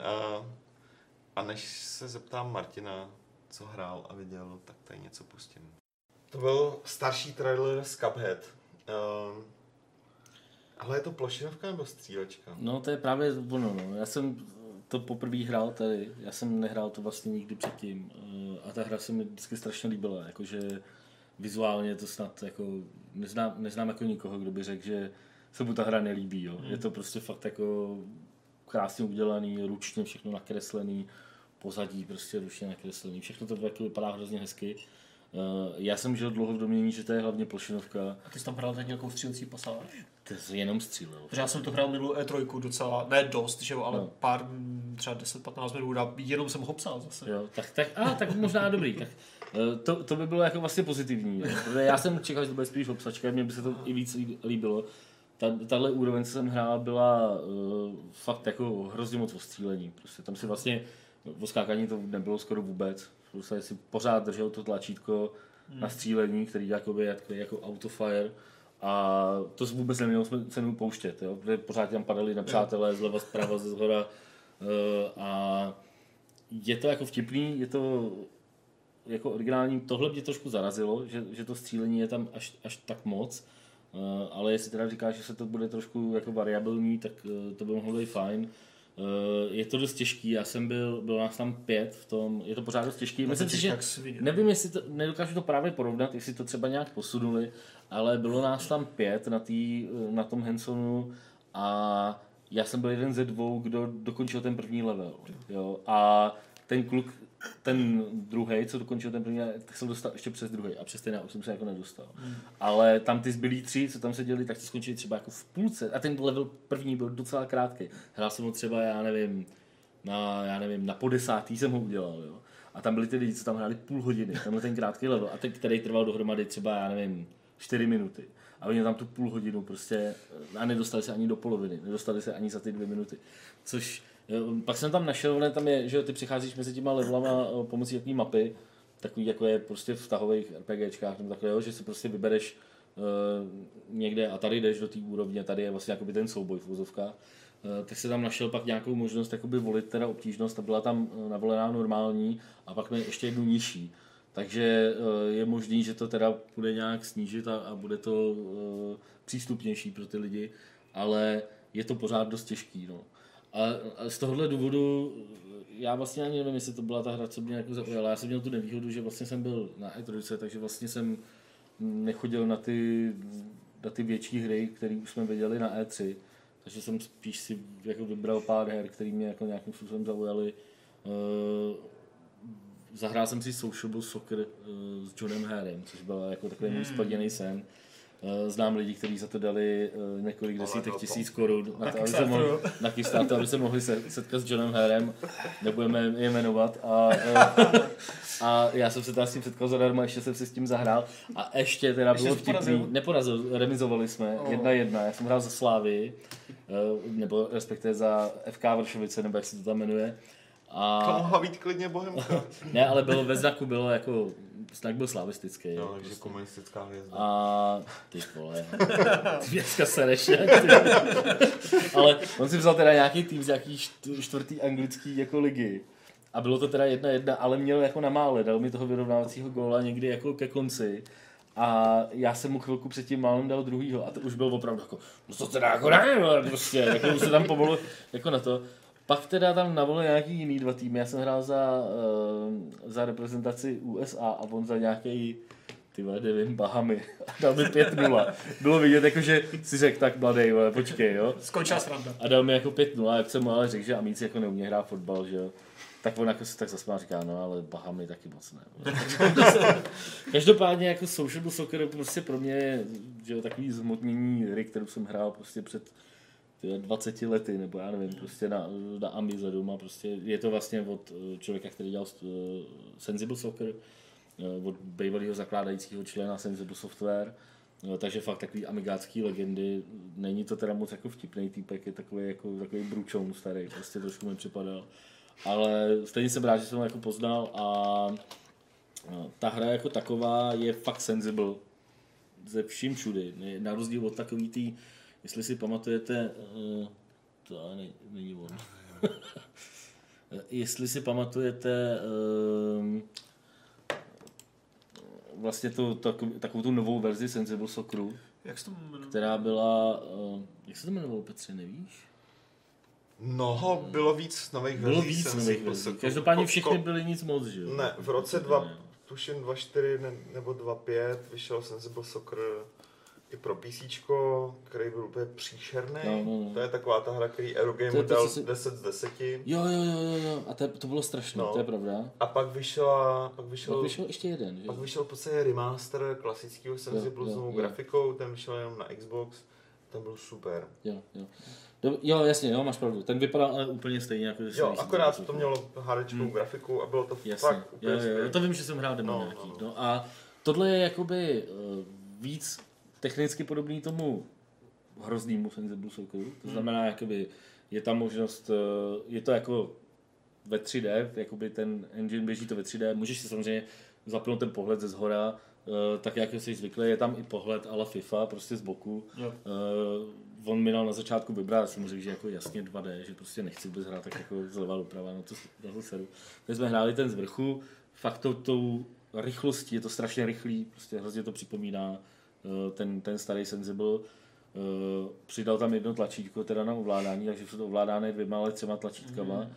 A než se zeptám Martina, co hrál a viděl, tak tady něco pustím. To byl starší trailer z Cuphead. Ale je to plošinovka nebo střílečka? No to je právě ono, no. Já jsem to poprvé hrál tady, já jsem nehrál to vlastně nikdy předtím a ta hra se mi vždycky strašně líbila, jakože vizuálně to snad jako neznám jako nikoho, kdo by řekl, že se mu ta hra nelíbí, jo. Je to prostě fakt jako krásně udělaný, ručně všechno nakreslený, pozadí prostě ručně nakreslený, všechno to vypadá hrozně hezky. Já jsem žil dlouho v domění, že to je hlavně plošinovka. A ty jsi tam hrál tak nějakou střílecí pasáž? To jsi jenom střílel. Protože já jsem to hrál minulou E3 docela, ne dost, že jo, ale no. Pár, třeba 10-15 minut a jenom jsem ho psal zase. Jo, tak možná dobrý, tak to by bylo jako vlastně pozitivní, jo. Já jsem čekal, že to bude spíš obsačka, mně by se to i víc líbilo. Tahle úroveň, co jsem hrál, byla fakt jako hrozně moc o střílení, prostě tam si vlastně o skákání to nebylo skoro vůbec. Prostě si pořád držel to tlačítko na střílení, který jakoby je jako autofire a to vůbec nemělo cenu pouštět, jo? Protože pořád tam padaly nepřátelé zleva, zprava, ze zhora a je to jako vtipný, je to jako originální, tohle mě trošku zarazilo, že to střílení je tam až tak moc, ale jestli teda říkáš, že se to bude trošku jako variabilní, tak to by mohlo být fajn. Je to dost těžký, já jsem bylo nás tam 5 v tom, je to pořád dost těžký, myslím si, že nevím, jestli to, nedokážu to právě porovnat, jestli to třeba nějak posunuli, ale bylo nás tam 5 na tom Hansonu a já jsem byl jeden ze dvou, kdo dokončil ten první level, jo, a ten kluk, ten druhej, co dokončil ten první, tak jsem dostal ještě přes druhej a přes ten já už jsem se jako nedostal. Ale tam ty zbylí 3, co tam se dělali, tak ty skončili třeba jako v půlce a ten level první byl docela krátký. Hrál jsem ho třeba, na 50. jsem ho udělal, jo. A tam byli ty lidi, co tam hráli půl hodiny, tam byl ten krátký level a ten, který trval dohromady třeba, 4 minuty. A oni tam tu půl hodinu prostě a nedostali se ani do poloviny, nedostali se ani za ty 2 minuty, což pak jsem tam našel, tam je, že ty přicházíš mezi těma levelama pomocí jaký mapy, takový jako je prostě v tahových RPGčkách nebo takového, že si prostě vybereš někde a tady jdeš do té úrovně, tady je vlastně jakoby ten souboj v úzovkách. Tak se tam našel pak nějakou možnost jakoby volit teda obtížnost, a byla tam navolená normální a pak mi ještě jednu nižší. Takže je možný, že to teda bude nějak snížit a bude to přístupnější pro ty lidi, ale je to pořád dost těžký, no. A z tohohle důvodu, já vlastně ani nevím, jestli to byla ta hra, co mě jako zaujala. Já jsem měl tu nevýhodu, že vlastně jsem byl na E3, takže vlastně jsem nechodil na ty větší hry, které už jsme viděli na E3. Takže jsem spíš si jako vybral pár her, které mě jako nějakým způsobem zaujaly. Zahrál jsem si Sociable Soccer s Johnem Harem, což byl jako takový můj spaděný sen. Znám lidi, kteří za to dali několik desítek tisíc korun na Kickstarteru, aby se mohli setkat s Johnem Harem, nebudeme je jmenovat. A já jsem se teda s tím setkal zadarmo, ještě jsem si s tím zahrál a ještě teda bylo vtipný, neporazil, remizovali jsme 1-1, já jsem hrál za Slávy, nebo respektive za FK Vršovice, nebo jak se to tam jmenuje. To mohla být klidně Bohemka. Ne, ale bylo ve znaku, bylo jako, znak byl slavistický. No, takže prostě. Komunistická hvězda. A ty vole, ty dneska sereš, ale on si vzal teda nějaký tým z nějaký čtvrtý anglický jako ligy. A bylo to teda 1-1, ale měl jako na mále, dal mi toho vyrovnávacího góla někdy jako ke konci. A já jsem mu chvilku předtím málem dal druhýho a to už bylo opravdu jako, no to teda jako ne, prostě, jako už se tam povolil jako na to. Pak teda tam navolil nějaký jiný 2 týmy, já jsem hrál za reprezentaci USA a on za nějaký, Bahamy a dal mi 5-0. Bylo vidět jako, že si řekl tak mladej, počkej, jo. Skončila sranda. A dal mi jako 5-0, jak jsem mu ale řekl, že Amíci jako neumě hrát fotbal, že jo. Tak on jako se tak zasmál říká, no ale Bahamy taky moc ne. Každopádně jako Sociable Soccer prostě pro mě je, že jo, takový zmotnění hry, kterou jsem hrál prostě před 20 lety, nebo já nevím, prostě na Amize doma, prostě je to vlastně od člověka, který dělal Sensible Soccer, od bývalého zakládajícího člena Sensible Software, takže fakt takový amigácký legendy, není to teda moc jako vtipnej týpek, je takový bručoun starý, prostě trošku mi připadal, ale stejně jsem rád, že jsem ho jako poznal a ta hra jako taková je fakt Sensible, ze vším všudy, na rozdíl od takový tý Jestli si pamatujete, to není on. Jestli si pamatujete vlastně takovou tu novou verzi Sociable Socceru, jak to jmenuji? Která byla, jak se to jmenovalo, Petře, nevíš? No, bylo víc nových verzí. Bylo víc nových verzí. Každopádně všechny byly nic moc, že jo? Ne, v roce 2.4 nebo 2.5 vyšel Sociable Soccer i pro PCčko, který byl úplně příšerný. No. To je taková ta hra, který Eurogamer dal 10 z 10. Jo. A to bylo strašné, no. To je pravda. A pak vyšel ještě jeden. Že? Pak vyšel v podstatě remaster klasického Sociable s novou grafikou, ten vyšel jenom na Xbox. Ten byl super. Jo, jasně, jo, máš pravdu. Ten vypadal ale úplně stejně. Jako jo, akorát to mělo hádečkou grafiku a bylo to jasně, fakt úplně stejně. To vím, že jsem hrál demo nějaký. No. A tohle je jakoby víc technicky podobný tomu hroznýmu Sociable Socceru. To znamená, jakoby je tam možnost, je to jako ve 3D, jakoby ten engine běží to ve 3D, můžeš si samozřejmě zapnout ten pohled ze zhora, tak jak jsi zvyklý, je tam i pohled ala FIFA, prostě z boku. On mi dal na začátku vybrat, jsem řekl, že jako jasně 2D, že prostě nechci vůbec hrát tak jako zleva doprava, no to zase seru. Teď jsme hráli ten z vrchu, fakt tou rychlostí, je to strašně rychlý, prostě hrozně to připomíná ten starý Sensible. Přidal tam jedno tlačítko teda na ovládání, takže se to ovládá ne dvěma, ale třema tlačítkama.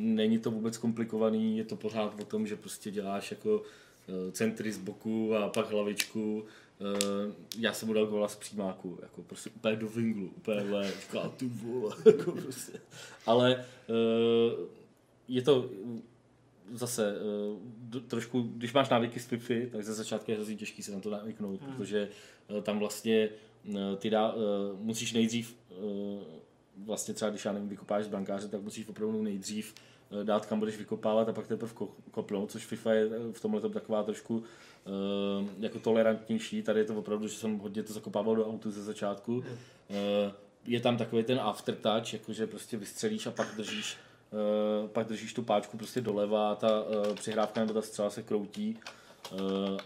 Není to vůbec komplikovaný, je to pořád o tom, že prostě děláš jako centry z boku a pak hlavičku. Já jsem mu dal gola z přímáku, jako prostě úplně do vinglu, úplně říkal tu vole, jako prostě. Ale je to zase trošku, když máš návyky z FIFA, tak ze začátku je hrozně těžký se na to navyknout, protože tam vlastně ty musíš nejdřív, vlastně třeba když já nevím, vykopáš z brankáře, tak musíš opravdu nejdřív dát, kam budeš vykopávat a pak teprve kopnout, což FIFA je v tomhle taková trošku jako tolerantnější. Tady je to opravdu, že jsem hodně to zakopával do autu ze začátku. Je tam takový ten aftertouch, jakože prostě vystřelíš a pak držíš tu páčku prostě doleva a ta přihrávka nebo ta střela se kroutí.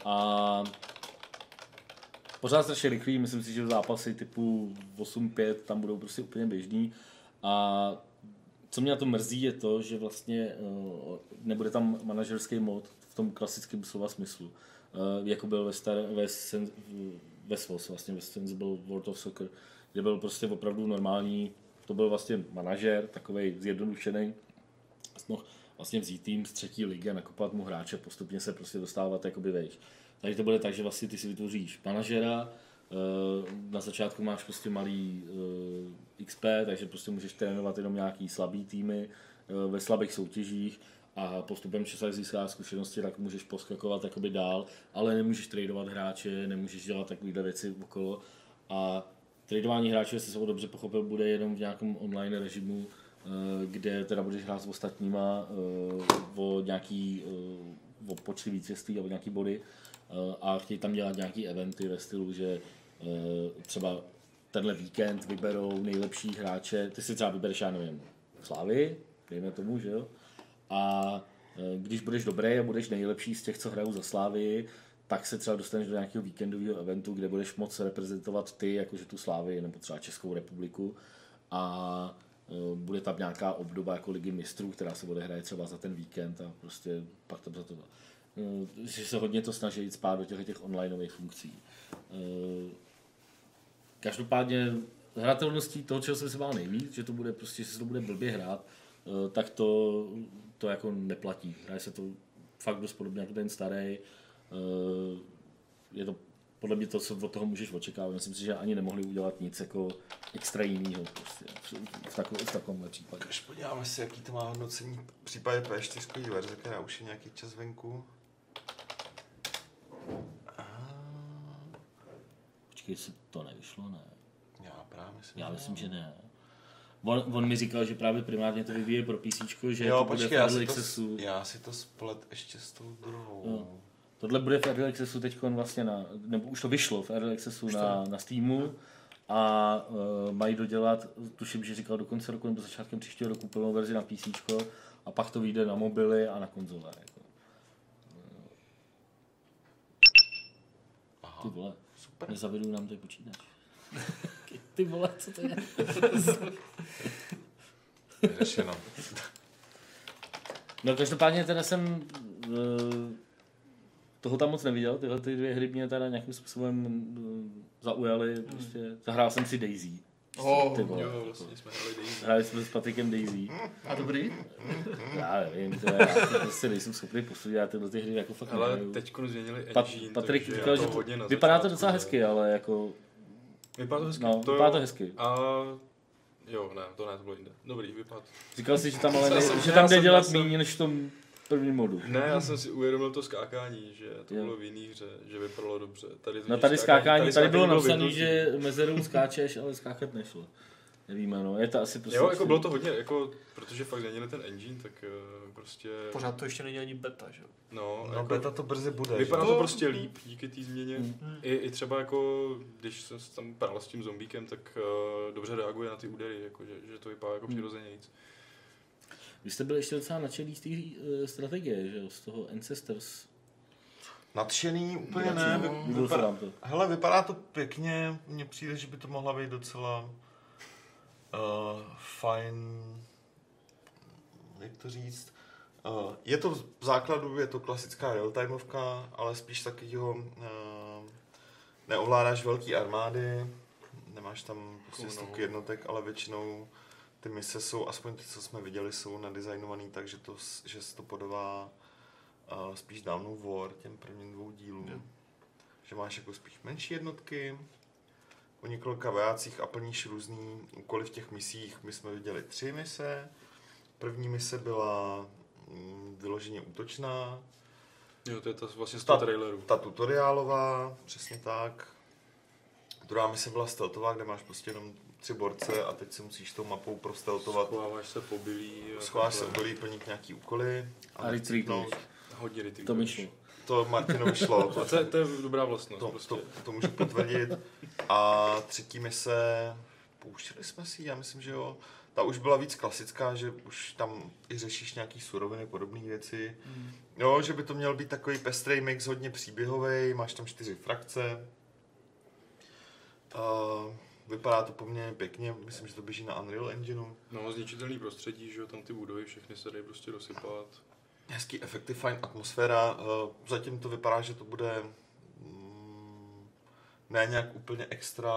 A pořád strašně rychlý, myslím si, že zápasy typu 8-5 tam budou prostě úplně běžný. A co mě na to mrzí, je to, že vlastně nebude tam manažerský mod v tom klasickém slova smyslu, jako byl ve SWOS, vlastně ve Sensible World of Soccer, kde byl prostě opravdu normální, to byl vlastně manažer, takovej zjednodušený, vlastně vzít tým z třetí ligy a nakopat mu hráče, postupně se prostě dostávat jakoby vejš. Takže to bude tak, že vlastně ty si vytvoříš manažera, na začátku máš prostě malý XP, takže prostě můžeš trénovat jenom nějaký slabý týmy ve slabých soutěžích a postupem času získáš zkušenosti, tak můžeš poskakovat jakoby dál, ale nemůžeš tradovat hráče, nemůžeš dělat takovýhle věci okolo a tradování hráčů, jestli jsem ho dobře pochopil, bude jenom v nějakém online režimu, kde teda budeš hrát s ostatníma o nějaký o počty vítězství a o nějaký body a chtějí tam dělat nějaký eventy ve stylu, že třeba tenhle víkend vyberou nejlepší hráče, ty si třeba vybereš, já nevím, Slávy, dejme tomu, že jo? A když budeš dobrý a budeš nejlepší z těch, co hrajou za Slávy, tak se třeba dostaneš do nějakého víkendového eventu, kde budeš moc reprezentovat ty, jakože tu Slávy, nebo třeba Českou republiku a bude tam nějaká obdoba jako Ligy mistrů, která se odehraje třeba za ten víkend a prostě pak tam za to že se hodně to snaží jít spát do těch onlineových funkcí. Každopádně hratelností toho, čeho jsem se bál nejvíc, že to bude prostě, že se to bude blbě hrát, tak to jako neplatí. Hraje se to fakt dost podobně jako ten starý. Je to podle mě to, co od toho můžeš očekávat. Myslím si, že ani nemohli udělat nic jako extra jinýho prostě, v takovémhle případě. Když podíváme se, jaký to má hodnocení v případě P4 verze, která už je nějaký čas venku. Počkej, jestli to nevyšlo, ne? Já myslím, že ne. On mi říkal, že právě primárně to vyvíjí pro PCčko, že jo, to bude v Early Accessu. Já si to splet ještě s tou druhou. Jo. Tohle bude v Early Accessu teďkon vlastně nebo už to vyšlo v Early Accessu na Steamu a mají dodělat, tuším, že říkal do konce roku nebo začátkem příštího roku plnou verzi na PCčko a pak to vyjde na mobily a na konzole. Jako. Aha, ty vole, super. Nezavedu nám tady počítač. Ty vole, co to je? Vyřešeno. No každopádně teda jsem toho tam moc neviděl, tyhle ty dvě hry mě teda nějakým způsobem zaujaly, prostě zahrál jsem si Daisy. Oh, jo, vlastně jsme hráli Daisy. Hráli jsme s Patrikem Daisy. A dobrý? Já nevím, já prostě nejsem schopný posudit, já tyhle ty hry jako fakt ale nehraju. Teďko změnili engine, Patrik říkal, že to vypadá to docela hezky, ale jako... Vypadá to hezky? No, to vypadá to hezky. A... Jo, ne, to ne, to bylo jinde. Dobrý, vypadá. Říkal jsi, že tam ale jde dělat méně než v tom prvním modu. Ne, já jsem si uvědomil to skákání, že to bylo v jiný hře, že vypadalo dobře. Tady no tady skákání, tady bylo napsané, že mezerou skáčeš, ale skákat nešlo. Nevíme, no, je to asi prostě... Jo, jako bylo to hodně, jako, protože fakt neměli ten engine, tak prostě... Pořád to ještě není ani beta, že jo? No jako, beta to brzy bude. Vypadá to prostě líp díky té změně. I třeba jako, když jsem tam prál s tím zombíkem, tak dobře reaguje na ty údery, jako, že to vypadá jako přirozenějc. Vy jste byli ještě docela nadšený z té strategie, že jo, z toho Ancestors. Nadšený úplně ne, hele, vypadá to pěkně, mně přijde, že by to mohla být docela... fajn, jak to říct, je to v základu, je to klasická real-timeovka, ale spíš takovýho, neovládáš velký armády, nemáš tam prostě stovky jednotek, ale většinou ty mise jsou, aspoň ty, co jsme viděli, jsou nadizajnovaný tak, že se to podobá spíš Dawn of War, těm prvním 2 dílům, že máš jako spíš menší jednotky, o několika vojácích a plníš různý úkoly v těch misích. My jsme viděli 3 mise. První mise byla vyloženě útočná. Jo, to je ta vlastně z toho traileru. Ta tutoriálová, přesně tak. Druhá mise byla steltová, kde máš prostě jenom 3 borce a teď si musíš tou mapou prosteltovat. Schováváš se po bylí. Schováš se po bylí, plníš nějaký úkoly. A retreatnout. Hodně retreatnout. To myšlo. To Martinovi šlo. To je dobrá vlastnost. To můžu potvrdit. A třetí mise, pouštěli jsme si, já myslím, že jo. Ta už byla víc klasická, že už tam i řešíš nějaký suroviny, podobné věci. Jo, že by to měl být takový pestrý mix, hodně příběhový, máš tam 4 frakce. Vypadá to poměrně pěkně, myslím, že to běží na Unreal Engineu. No, zničitelný prostředí, že jo, tam ty budovy všechny se dají prostě dosypat. Hezký efekty, fajn atmosféra, zatím to vypadá, že to bude ne nějak úplně extra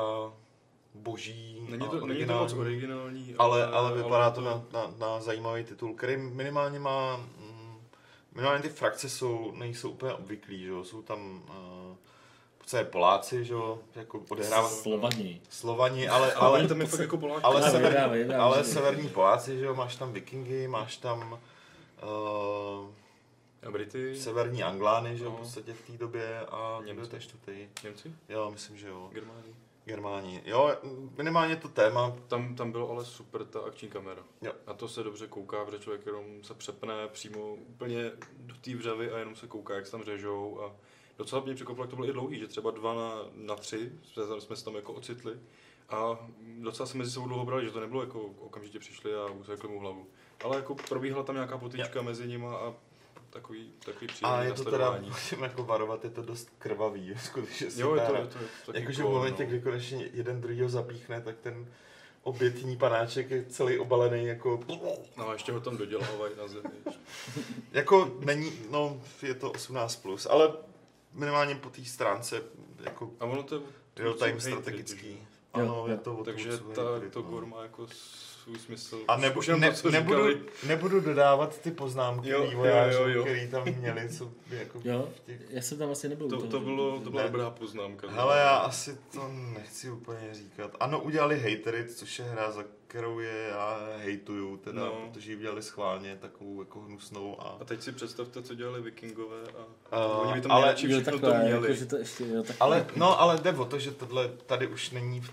boží. Není to moc originální, ale vypadá to na zajímavý titul, který minimálně má, minimálně ty frakce nejsou úplně obvyklý, že jo? Jsou tam podstatě Poláci, že jo, jako odehrávají Slovani, ale tam je fakt jako Poláci. Ale severní Poláci, že jo, máš tam Vikingy, máš tam Brity. Severní Anglány, že v podstatě v té době a Němci. Teď čtvrtý. Němci? Jo, myslím, že jo. Germáni. Jo, minimálně to téma. Tam bylo ale super ta akční kamera. Jo. Na to se dobře kouká, protože člověk jenom se přepne přímo úplně do té vřavy a jenom se kouká, jak se tam řežou. A docela mě překvapilo, jak to bylo i dlouhý, že třeba 2 na 3 jsme se tam jako ocitli. A docela se mezi sebou dlouho brali, že to nebylo jako okamžitě přišli a usekli mu hlavu. Ale jako probíhala tam nějaká potyčka mezi nimi a takový příjemný nasledování. A je to teda, musím jako varovat, je to dost krvavý, skutečně se dá. Jakože v momentě, kdy konečně jeden druhýho zapíchne, tak ten obětní panáček je celý obalený jako... No a ještě ho tam dodělávají na zemi. Jako není, no je to 18+, ale minimálně po té stránce jako real time strategický. Ano, je to takže to gor má jako svůj smysl. A nebudu dodávat ty poznámky vývojářů, který tam měli. Co, jako já jsem tam asi nebyl. To byla dobrá poznámka. Hele, já asi to nechci úplně říkat. Ano, udělali Haterid, což je hra, za kterou já hejtuju, teda, protože ji udělali schválně takovou jako hnusnou. A teď si představte, co dělali Vikingové. Oni by tam nejradši všechno to měli. Jako, to ještě, ale jde o to, že tohle tady už není...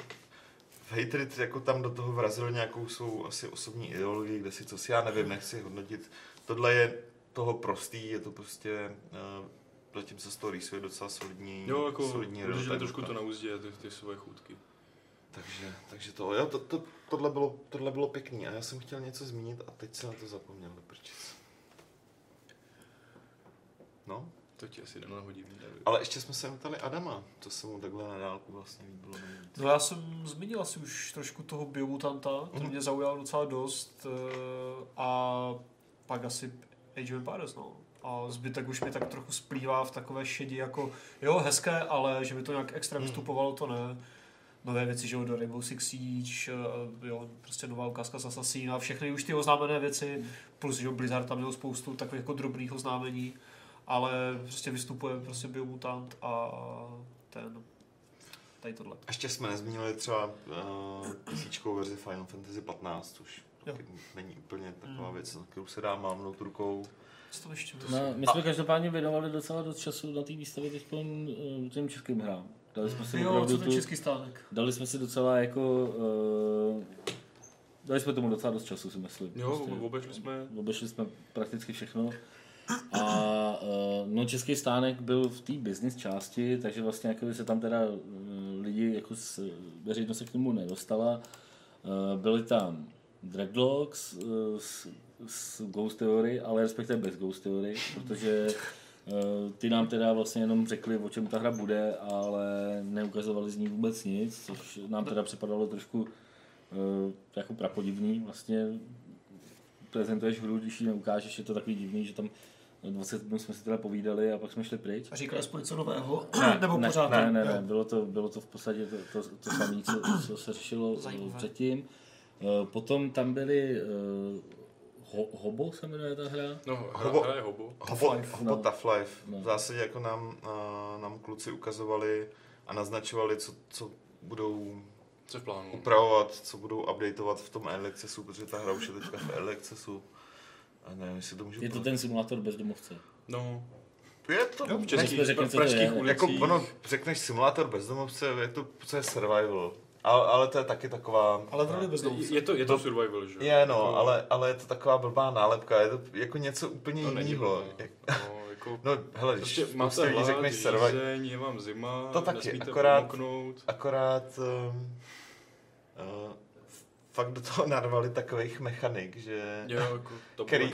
Hatred jako tam do toho vrazilo nějakou svou asi osobní ideologii, kde si cosi, já nevím, nechci hodnotit. Tohle je toho prostý, je to prostě, zatím se z toho rýsuje docela solidní. Jo, jako, solidní protože je trošku to na úzdě, ty svoje chůtky. Takže tohle bylo pěkný a já jsem chtěl něco zmínit a teď se na to zapomněl do prčic. No? To ti asi nenahodí. Ale ještě jsme se ptali Adama, to se mu takhle na dálku vlastně líbilo. No já jsem zmínil asi už trošku toho Biomutanta, který mě zaujal docela dost a pak asi Age of Empires, no. A zbytek už mi tak trochu splývá v takové šedi jako, jo, hezké, ale že by to nějak extra vystupovalo, to ne. Nové věci, že jo, do Rainbow Six Siege, jo, prostě nová ukázka z Assassina, všechny už ty oznámené věci, plus, že jo, Blizzard tam měl spoustu takových jako drobných oznámení, ale prostě vystupuje prostě Biomutant a ten, tady tohle. Ještě jsme nezmínili třeba tisíčkou verzi Final Fantasy 15, což není úplně taková věc, na kterou se dá mávnout rukou. No, my jsme každopádně věnovali docela dost času na té výstavě teď těm českým hrám. Dali jsme si český stánek. Dali jsme si docela jako dali jsme tomu docela dost času, si myslím. Jo, prostě, obešli jsme prakticky všechno. A no, český stánek byl v té business části, takže vlastně jako se tam teda lidi jako veřejnost se k tomu nedostala. Byli tam Dreadlocks s Ghost Theory, ale respektive bez Ghost Theory, protože ty nám teda vlastně jenom řekli, o čem ta hra bude, ale neukazovali z ní vůbec nic, což nám teda připadalo trošku jako prapodivný. Vlastně prezentuješ hru, když ji neukážeš, je to takový divný, že tam 20 minut jsme si teda povídali a pak jsme šli pryč. A říkali jsme něco nového? Ne, bylo to v podstatě to samé, co se řešilo předtím. Potom tam byly Hobo se jmenuje ta hra? No, hra je Hobo. Hobo Tough Life. No. V zásadě jako nám kluci ukazovali a naznačovali, co budou upravovat, co budou updateovat v tom early accessu, protože ta hra už je teďka v early accessu. A nevím, jestli to můžu... Je to ten simulátor bezdomovce. No. Je to v pražských ulicích. Řekneš simulátor bezdomovce, je to co je survival. Ale to je taky taková... Ale to je to survival, že? Je, no, ale je to taková blbá nálepka, je to jako něco úplně jiného. No, hele, prostě když hlad, řekneš survival... Je vám zima, to taky, akorát fakt do toho narvali takových mechanik, že... Jo, jako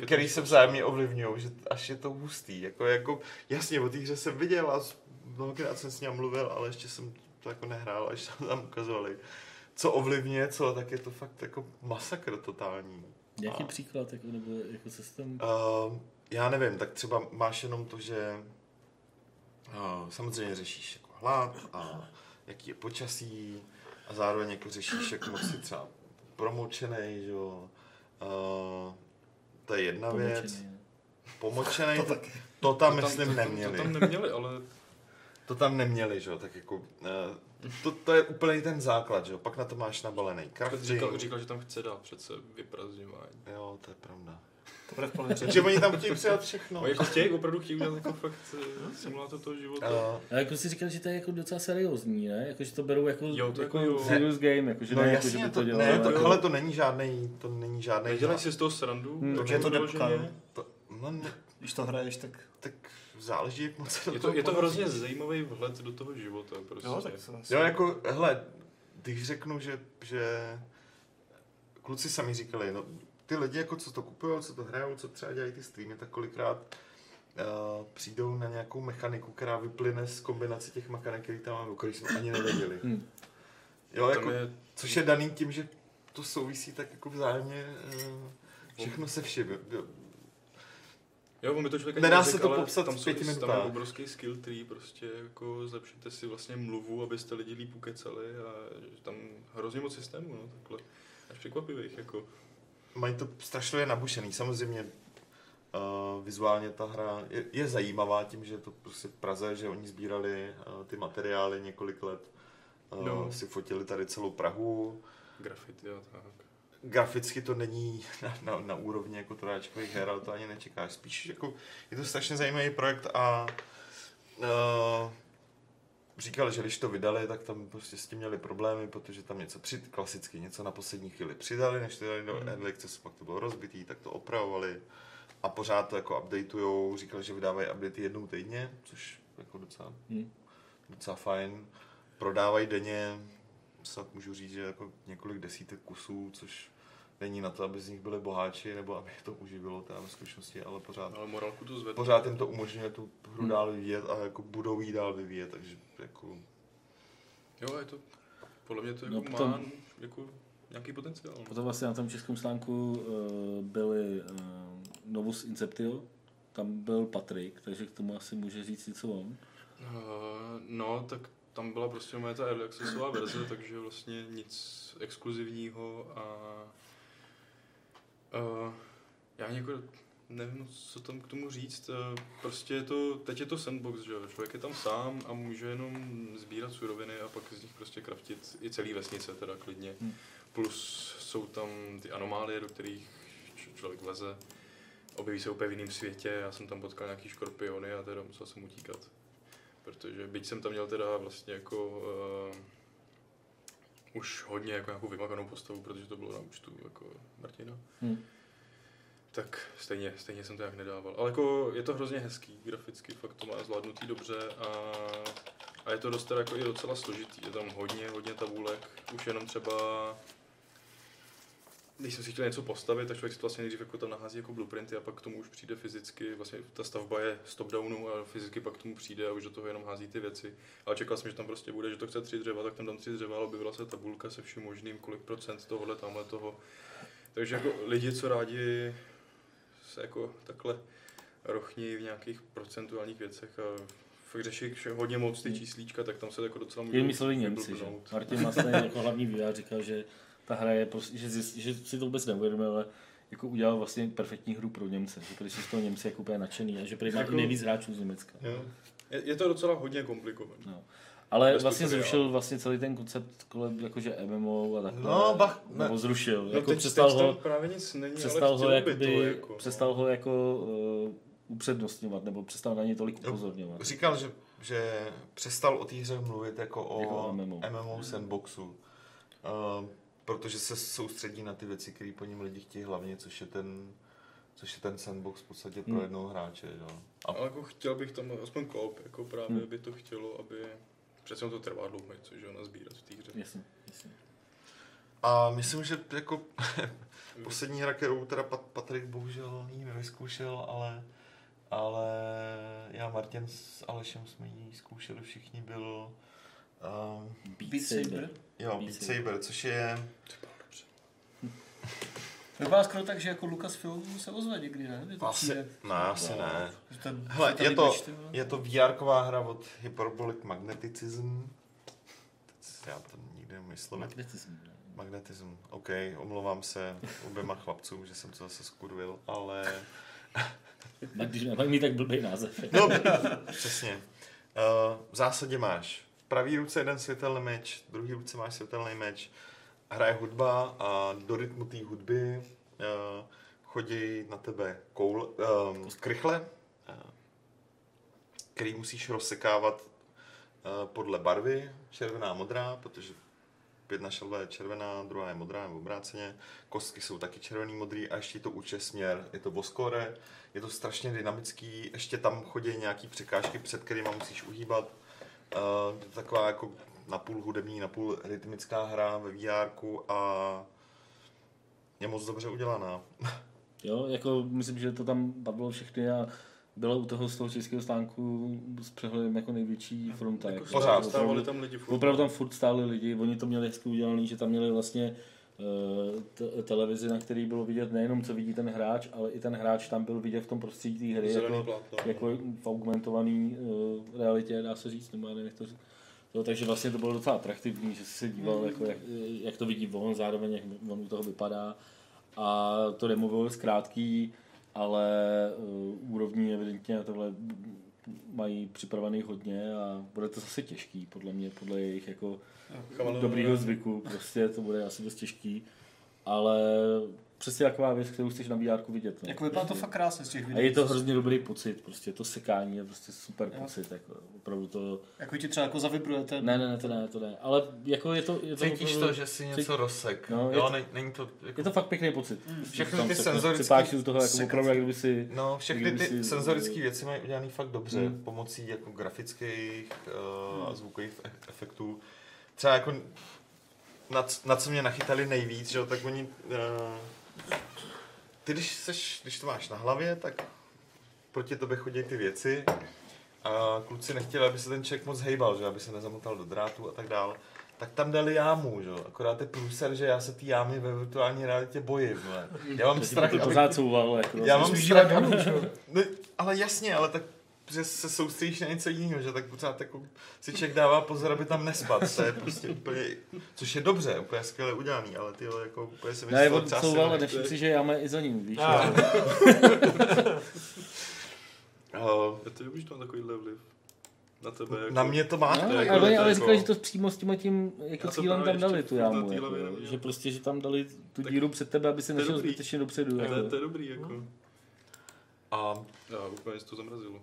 který se vzájemně ovlivňují, že až je to hustý. Jako jasně, o té hře jsem viděl a mnohokrát jsem s ním mluvil, ale ještě jsem... to jako nehrál, až se tam ukazovali. Co ovlivňuje, co, tak je to fakt jako masakr totální. Jaký příklad, jako, nebo jako systém? Já nevím, tak třeba máš jenom to, že samozřejmě řešíš jako hlad a jaký je počasí a zároveň jako řešíš, jak moc si třeba promoučenej, že jo. To je jedna věc. Pomočenej, to tam myslím neměli. To tam neměli, ale... To tam neměli, že jo, tak jako, to je úplně ten základ, že jo, pak na to máš nabalený crafting. Říkal, že tam chce dát přece vyprazňování. Jo, to je pravda. To je plně. Takže oni tam chtějí přijat všechno. Oni jako opravdu chtějí udělat jako fakt simulátor toho života. Ale jako si říkal, že to je jako docela seriózní, ne? Jako, že to berou jako, jako serious game, jako, že no, ne, jasně, jako, že by to dělali. Ne, ale to není žádnej, Nedělej si z toho srandu. Je to debka, no. Když to hraješ, tak záleží, jak moc se je to hrozně zajímavý vhled do toho života, prostě. Jo, tak jo, jako, hele, když řeknu, že kluci sami říkali, no, ty lidi, jako, co to kupují, co to hrajou, co třeba dělají ty streamy, tak kolikrát přijdou na nějakou mechaniku, která vyplyne z kombinace těch makanek, který tam máme, který jsme ani nevěděli. Jo, jako, což je daný tím, že to souvisí tak jako vzájemně všechno se vším. Jo, to nedá se to popsat tam 5 minut. Tam je obrovský skill tree, prostě jako zlepšíte si vlastně mluvu, abyste lidi líp ukecali a tam hrozně moc systémů, no takhle, až překvapivých jako. Mají to strašlivě nabušený, samozřejmě vizuálně ta hra je zajímavá tím, že je to prostě v Praze, že oni sbírali ty materiály několik let, si fotili tady celou Prahu. Graffiti a tak. Graficky to není na úrovni jako tráčkových her, ale to ani nečekáš. Spíš jako je to strašně zajímavý projekt a říkal, že když to vydali, tak tam prostě s tím měli problémy, protože tam něco klasicky něco na poslední chvíli přidali, než to dali do early accessu, pak to bylo rozbitý, tak to opravovali a pořád to jako updateujou. Říkal, že vydávají updaty jednou týdně, což jako docela fajn. Prodávají denně, snad můžu říct, že jako několik desítek kusů, což není na to, aby z nich byli boháči, nebo aby to uživilo teda ve zkušenosti, ale pořád jim to umožňuje tu hru dál vyvíjet a jako budou ji dál vyvíjet, takže jako... Jo, je to, podle mě to jako no, potom, má jako nějaký potenciál. Potom vlastně na tom českém slánku byli Novus Inceptio, tam byl Patrik, takže k tomu asi může říct něco on. No, tak tam byla prostě moje ta early accessová verze, takže vlastně nic exkluzivního a já jako nevím, co tam k tomu říct, prostě je to, teď je to sandbox, že člověk je tam sám a může jenom sbírat suroviny a pak z nich prostě craftit i celý vesnice teda klidně, plus jsou tam ty anomálie, do kterých člověk leze, objeví se úplně v jiném světě, já jsem tam potkal nějaký škorpiony a teda musel jsem utíkat. Protože byť jsem tam měl teda vlastně jako už hodně jako nějakou vymakanou postavu, protože to bylo na účtu jako Martina, tak stejně jsem to nějak nedával. Ale jako je to hrozně hezký graficky, fakt to má zvládnutý dobře a je to dost teda jako i docela složitý, je tam hodně tabulek, už jenom třeba když jsem si chtěl něco postavit, tak člověk si to vlastně nejdřív jako tam nahází jako blueprinty a pak k tomu už přijde fyzicky, vlastně ta stavba je z top-downu a fyzicky pak k tomu přijde a už do toho jenom hází ty věci. Ale čekal jsem, že tam prostě bude, že to chce 3 dřeva, tak tam dám 3 dřeva, ale objevila se tabulka se vším možným, kolik procent tohohle, tamhle toho. Takže jako lidi, co rádi se jako takhle rochní v nějakých procentuálních věcech a fakt řeší hodně moc ty číslíčka, tak tam se jako docela můžou vyblbnout. Martin Maslin jako hlavní vývojář říkal, že ta hra je prostě, že si to vůbec neuvědomil, ale jako udělal vlastně perfektní hru pro Němce, že protože z toho Němci je úplně nadšený a že prý má jako, nejvíc hráčů z Německa. Je to docela hodně komplikované. No. Ale vlastně zrušil vlastně celý ten koncept kolem jakože MMO a takhle. Nebo zrušil. No, jako přestal ho, právě nic není, přestal ale ho jakoby, to jako, přestal ho jako upřednostňovat, nebo přestal na něj tolik upozorňovat. Říkal, že přestal o té hře mluvit jako o jako MMO sandboxu. Protože se soustředí na ty věci, které po něm lidi chtějí hlavně, což je ten sandbox v podstatě pro jednoho hráče. Jo. Ale jako chtěl bych tam aspoň koop, jako právě by to chtělo, aby přece to trvá dlouho, což je nazbírat v té hře. Jasně. A myslím, že jako poslední hra, kterou teda Patrik bohužel ní nevyzkoušel, ale já Martin s Alešem jsme ji zkoušeli všichni, byl Beat Saber, což je... To bylo skoro tak, že jako Lucasfilm se ozve někdy, ne? Asi ne. Hele, je to VR-ková hra od Hyperbolic Magnetism. Já to nikdy nemyslím. Magnetism, OK, omlouvám se oběma chlapcům, že jsem to zase skurvil, ale... Když nemají mít tak blbý název. No, přesně. V zásadě máš v pravý ruce jeden světelný meč, v druhý ruce máš světelný meč, hraje hudba a do rytmu té hudby chodí na tebe krychle, který musíš rozsekávat podle barvy, červená a modrá, protože jedna šelba je červená, druhá je modrá nebo obráceně, kostky jsou taky červený, modrý a ještě to určuje směr, je to voskore, je to strašně dynamický, ještě tam chodí nějaký překážky, před kterýma musíš uhýbat. Taková jako napůl hudební, napůl rytmická hra ve VR-ku a je moc dobře udělaná. Jo, jako myslím, že to tam bavilo všechny a bylo u toho z toho českého stánku s přehledem jako největší fronta. Jako pořád stávali tam lidi furt. Opravdu tam furt stáli lidi, oni to měli hezky udělaný, že tam měli vlastně televizi, na který bylo vidět nejenom, co vidí ten hráč, ale i ten hráč tam byl vidět v tom prostředí té hry, jako v augmentovaný realitě, dá se říct, nebo nevím, to, takže vlastně to bylo docela atraktivní, že se díval, jako, jak to vidí on, zároveň jak on u toho vypadá a to demo bylo zkrátký, ale úrovní evidentně tohle mají připravený hodně a bude to zase těžký, podle mě, podle jejich jako dobrýho zvyku, prostě to bude asi dost těžký, ale přesně taková věc, kterou chceš na VR-ku vidět. Ne? Jako vypadá to fakt krásně z těch videí. A je to hrozně dobrý pocit, prostě to sekání je prostě super pocit, jako opravdu to... Jako ti třeba jako zavibrujete? Ne, to ne, ale jako je to cítíš opravdu... to, že si něco rozsek, no, jo, není to... Jako... Je to fakt pěkný pocit. Všechny ty senzorické... Páčí z toho jako opravdu, jak kdyby si... No, všechny ty senzorické věci mají udělané fakt dobře, pomocí jako grafických a zvukových efektů. Třeba jako na co mě nachytali nejvíc, že jo, tak oni... Ty, když to máš na hlavě, tak proti tobě chodí ty věci a kluci nechtěli, aby se ten člověk moc hejbal, že, aby se nezamotal do drátu a tak dál. Tak tam dali jámu, že jo, akorát je průser, že já se ty jámy ve virtuální realitě bojím, ale já mám strach, to zácouval, jako. Já mám strach, no, ale jasně, ale tak že se soustředíš na něco jiného, že tak pořád jako si člověk dává pozor, aby tam nespat, to je prostě úplně, což je dobře, úplně skvěle udělaný, ale tyhle jako úplně se mi stalo časem. Já je odsouval, ale nevšim si, že já mám i za ním, víš? Protože už to mám takovýhle vliv. Na tebe jako... Na mě to má. No, to jako ale říkali, jako... že to přímo s tím jako cílem tam dali tu jámu. Jako, že prostě, že tam dali tu díru tak před tebe, aby se nešel zbytečně dopředu. Tak to je dobrý, jako. A já úplně se to zamrazilo.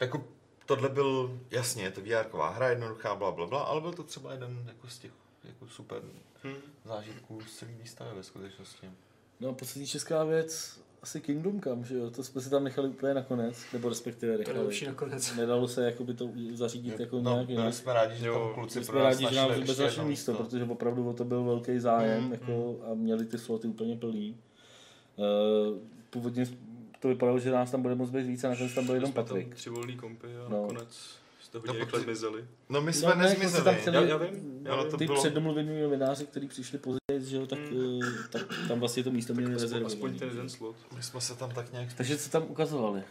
Jako tohle byl, jasně, je to VR-ková hra, jednoduchá, blablabla, ale byl to třeba jeden jako z těch jako super zážitků z celý výstavy ve skutečnosti. No a poslední česká věc, asi Kingdom Come, že jo? To jsme si tam nechali úplně nakonec, nebo respektive nakonec. Nedalo se jakoby to zařídit je, jako nějak. No, jsme rádi, že tam kluci pro nás našli místo, protože opravdu o to byl velký zájem jako, a měli ty sloty úplně plný. Původně to vypadalo, že nás tam bude moc být víc a nakonec tam byl jenom Patrik. Tam tři volný kompy a nakonec jste hodně rychle zmizeli. No my jsme nezmizeli, já vím. Ty bylo... předdomluvení novináři, kteří přišli později, že jo, tak tam vlastně to místo měli rezervované. Aspoň ten jeden slot. My jsme se tam tak nějak... Takže co tam ukazovali?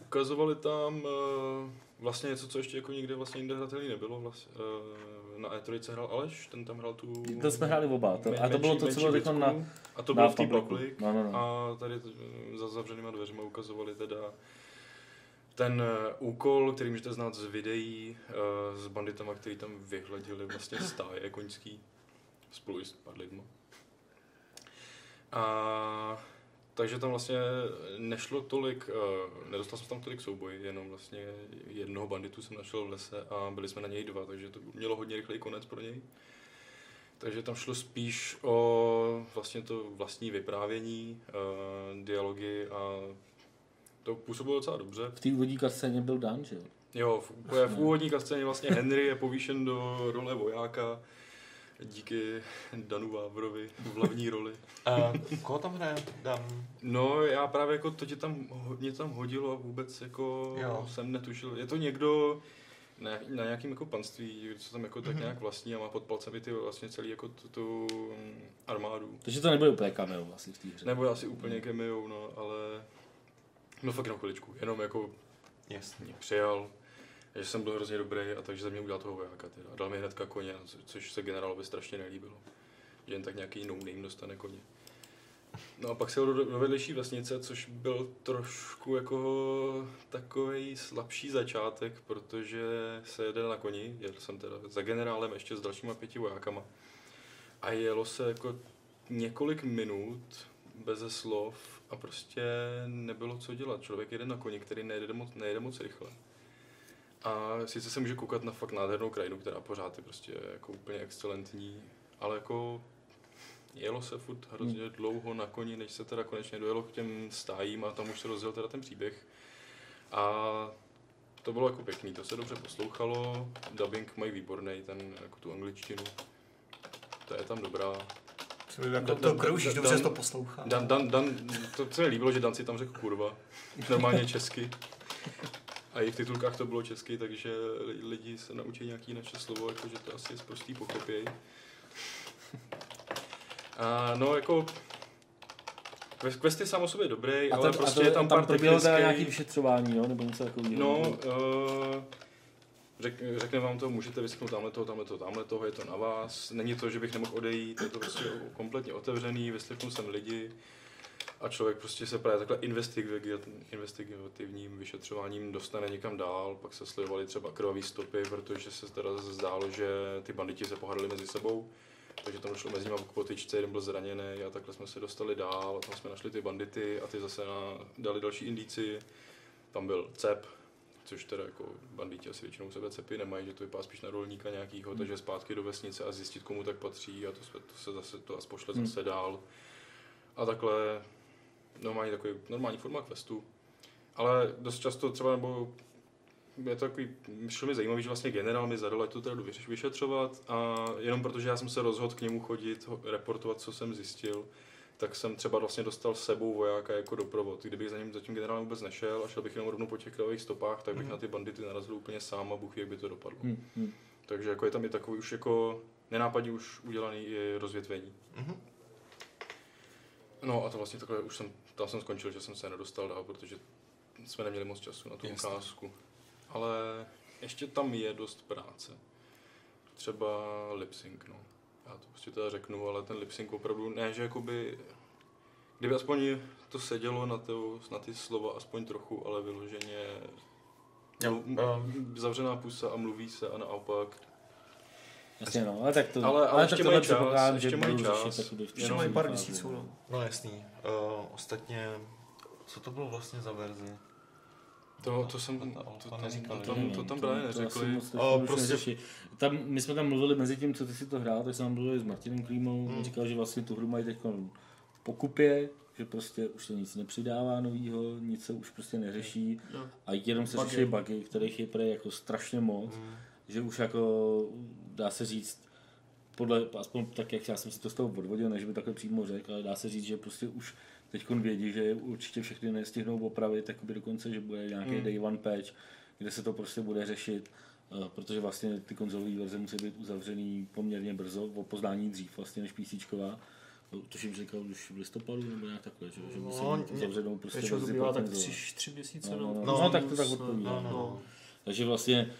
Ukazovali tam vlastně něco, co ještě jako nikde vlastně jinde hratelný nebylo. Vlastně, na E3 hrál Aleš, ten tam hrál tu... To jsme hráli oba, a to bylo to, co bylo řekl na... A to bylo v té Public a tady za zavřenýma dveřma ukazovali teda ten úkol, který můžete znát z videí s banditama, který tam vyhladili vlastně stáje koňský spolu s pár lidma. A takže tam vlastně nešlo tolik, nedostal jsem tam tolik souboj, jenom vlastně jednoho banditu jsem našel v lese a byli jsme na něj dva, takže to mělo hodně rychlej konec pro něj. Takže tam šlo spíš o vlastně to vlastní vyprávění, dialogy a to působilo docela dobře. V té úvodní scéně byl Dan, že jo? Jo, v úvodní scéně vlastně Henry je povýšen do role vojáka díky Danu Vávrovi v hlavní roli. A koho tam hraje Dan? No já právě jako to mě tam hodilo a vůbec jako jsem netušil. Je to někdo na nějakým jako panství, co tam jako tak nějak vlastní a má pod palcem i ty vlastně celý jako tu armádu. Takže to nebude úplně cameo vlastně v té hře. Nebude asi úplně cameo, no, ale... No fakt jenom chviličku, jenom jako mě přijal, že jsem byl hrozně dobrý a takže ze mě udělal toho vojáka teda. Dal mi hnedka koně, což se generálovi strašně nelíbilo. Že jen tak nějaký no-name dostane koně. No a pak se do vedlejší vesnice, což byl trošku jako takovej slabší začátek, protože se jede na koni, jel jsem teda za generálem ještě s dalšíma 5 vojákama. A jelo se jako několik minut beze slov. A prostě nebylo co dělat. Člověk jede na koni, který nejede moc rychle. A sice se může koukat na fakt nádhernou krajinu, která pořád je prostě jako úplně excelentní, ale jako jelo se furt hrozně dlouho na koni, než se teda konečně dojelo k těm stájím a tam už se rozjel teda ten příběh. A to bylo jako pěkný, to se dobře poslouchalo, dubbing mají výborný, ten jako tu angličtinu, to je tam dobrá. To kroužíš, dobře to poslouchá. Dan, to se mi líbilo, že Dan si tam řekl kurva, normálně česky. A i v titulkách to bylo česky, takže lidi se naučí nějaký naše slovo, jakože to asi zprostý pochopěj. A no jako, quest je sám o sobě dobrý, ale prostě je tam pár technických... A tam nějaký vyšetřování, jo? Nebo něco takového? No, řekne vám to, můžete vysknout tamhle toho, je to na vás. Není to, že bych nemohl odejít, je to prostě kompletně otevřený, vyslechnu jsem lidi a člověk prostě se právě takhle investigativním vyšetřováním dostane někam dál, pak se sledovaly třeba krvavý stopy, protože se teda zdálo, že ty banditi se pohádali mezi sebou, takže tam došlo mezi nimi k potyčce, jeden byl zraněný a takhle jsme se dostali dál a tam jsme našli ty bandity a ty zase dali další indici, tam byl cep, což teda jako banditi asi většinou sebe cepy nemají, že to vypadá spíš na rolníka nějakýho, takže zpátky do vesnice a zjistit, komu tak patří a to se pošle zase dál. A takhle normální forma questu. Ale dost často třeba, nebo je to takový, šlo mi zajímavý, že vlastně generál mi zadal, ať to teda vyšetřovat a jenom protože já jsem se rozhodl k němu chodit, reportovat, co jsem zjistil, tak jsem třeba vlastně dostal s sebou vojáka jako doprovod. Kdybych za tím generálem vůbec nešel a šel bych jenom rovnou po těch kravých stopách, tak bych na ty bandity narazil úplně sám a Bůh ví, jak by to dopadlo. Takže jako je tam i takový už jako nenápadně už udělaný i rozvětvení. No a to vlastně takhle už tam jsem skončil, že jsem se nedostal dál, protože jsme neměli moc času na tu ukázku. Ale ještě tam je dost práce. Třeba lip-sync, no. Já to prostě teda řeknu, ale ten lip-sync opravdu ne, že jakoby... Kdyby aspoň to sedělo na ty slova aspoň trochu, ale vyloženě... Zavřená pusa a mluví se a naopak... Jasně no, ale tak to... Ale ještě mají čas, Ještě mají pár měsíců, no. No jasný. Ostatně... Co to bylo vlastně za verzi? To tam právě neřekli. My jsme tam mluvili mezi tím, co ty si to hrál, tak jsem tam mluvili s Martinem Klímou. On říkal, že vlastně tu hru mají teď v pokupě, že prostě už se nic nepřidává novýho, nic se už prostě neřeší. A jenom se řeší bugy, kterých je prej jako strašně moc, že už jako dá se říct, podle, aspoň tak, jak já jsem si to z toho odvodil, než by takhle přímo řekl, ale dá se říct, že prostě už teďkon vědí, že určitě všechny nestihnou opravit, jakoby dokonce, že bude nějaký day one patch, kde se to prostě bude řešit, protože vlastně ty konzolové verze musí být uzavřený poměrně brzo, o poznání dřív vlastně než PCčková. Tož jim říkal už v listopadu nebo nějak takhle, že musí uzavřenou prostě verzi pro tak 3 měsíce. No, tak to tak odpovídá. No. Takže vlastně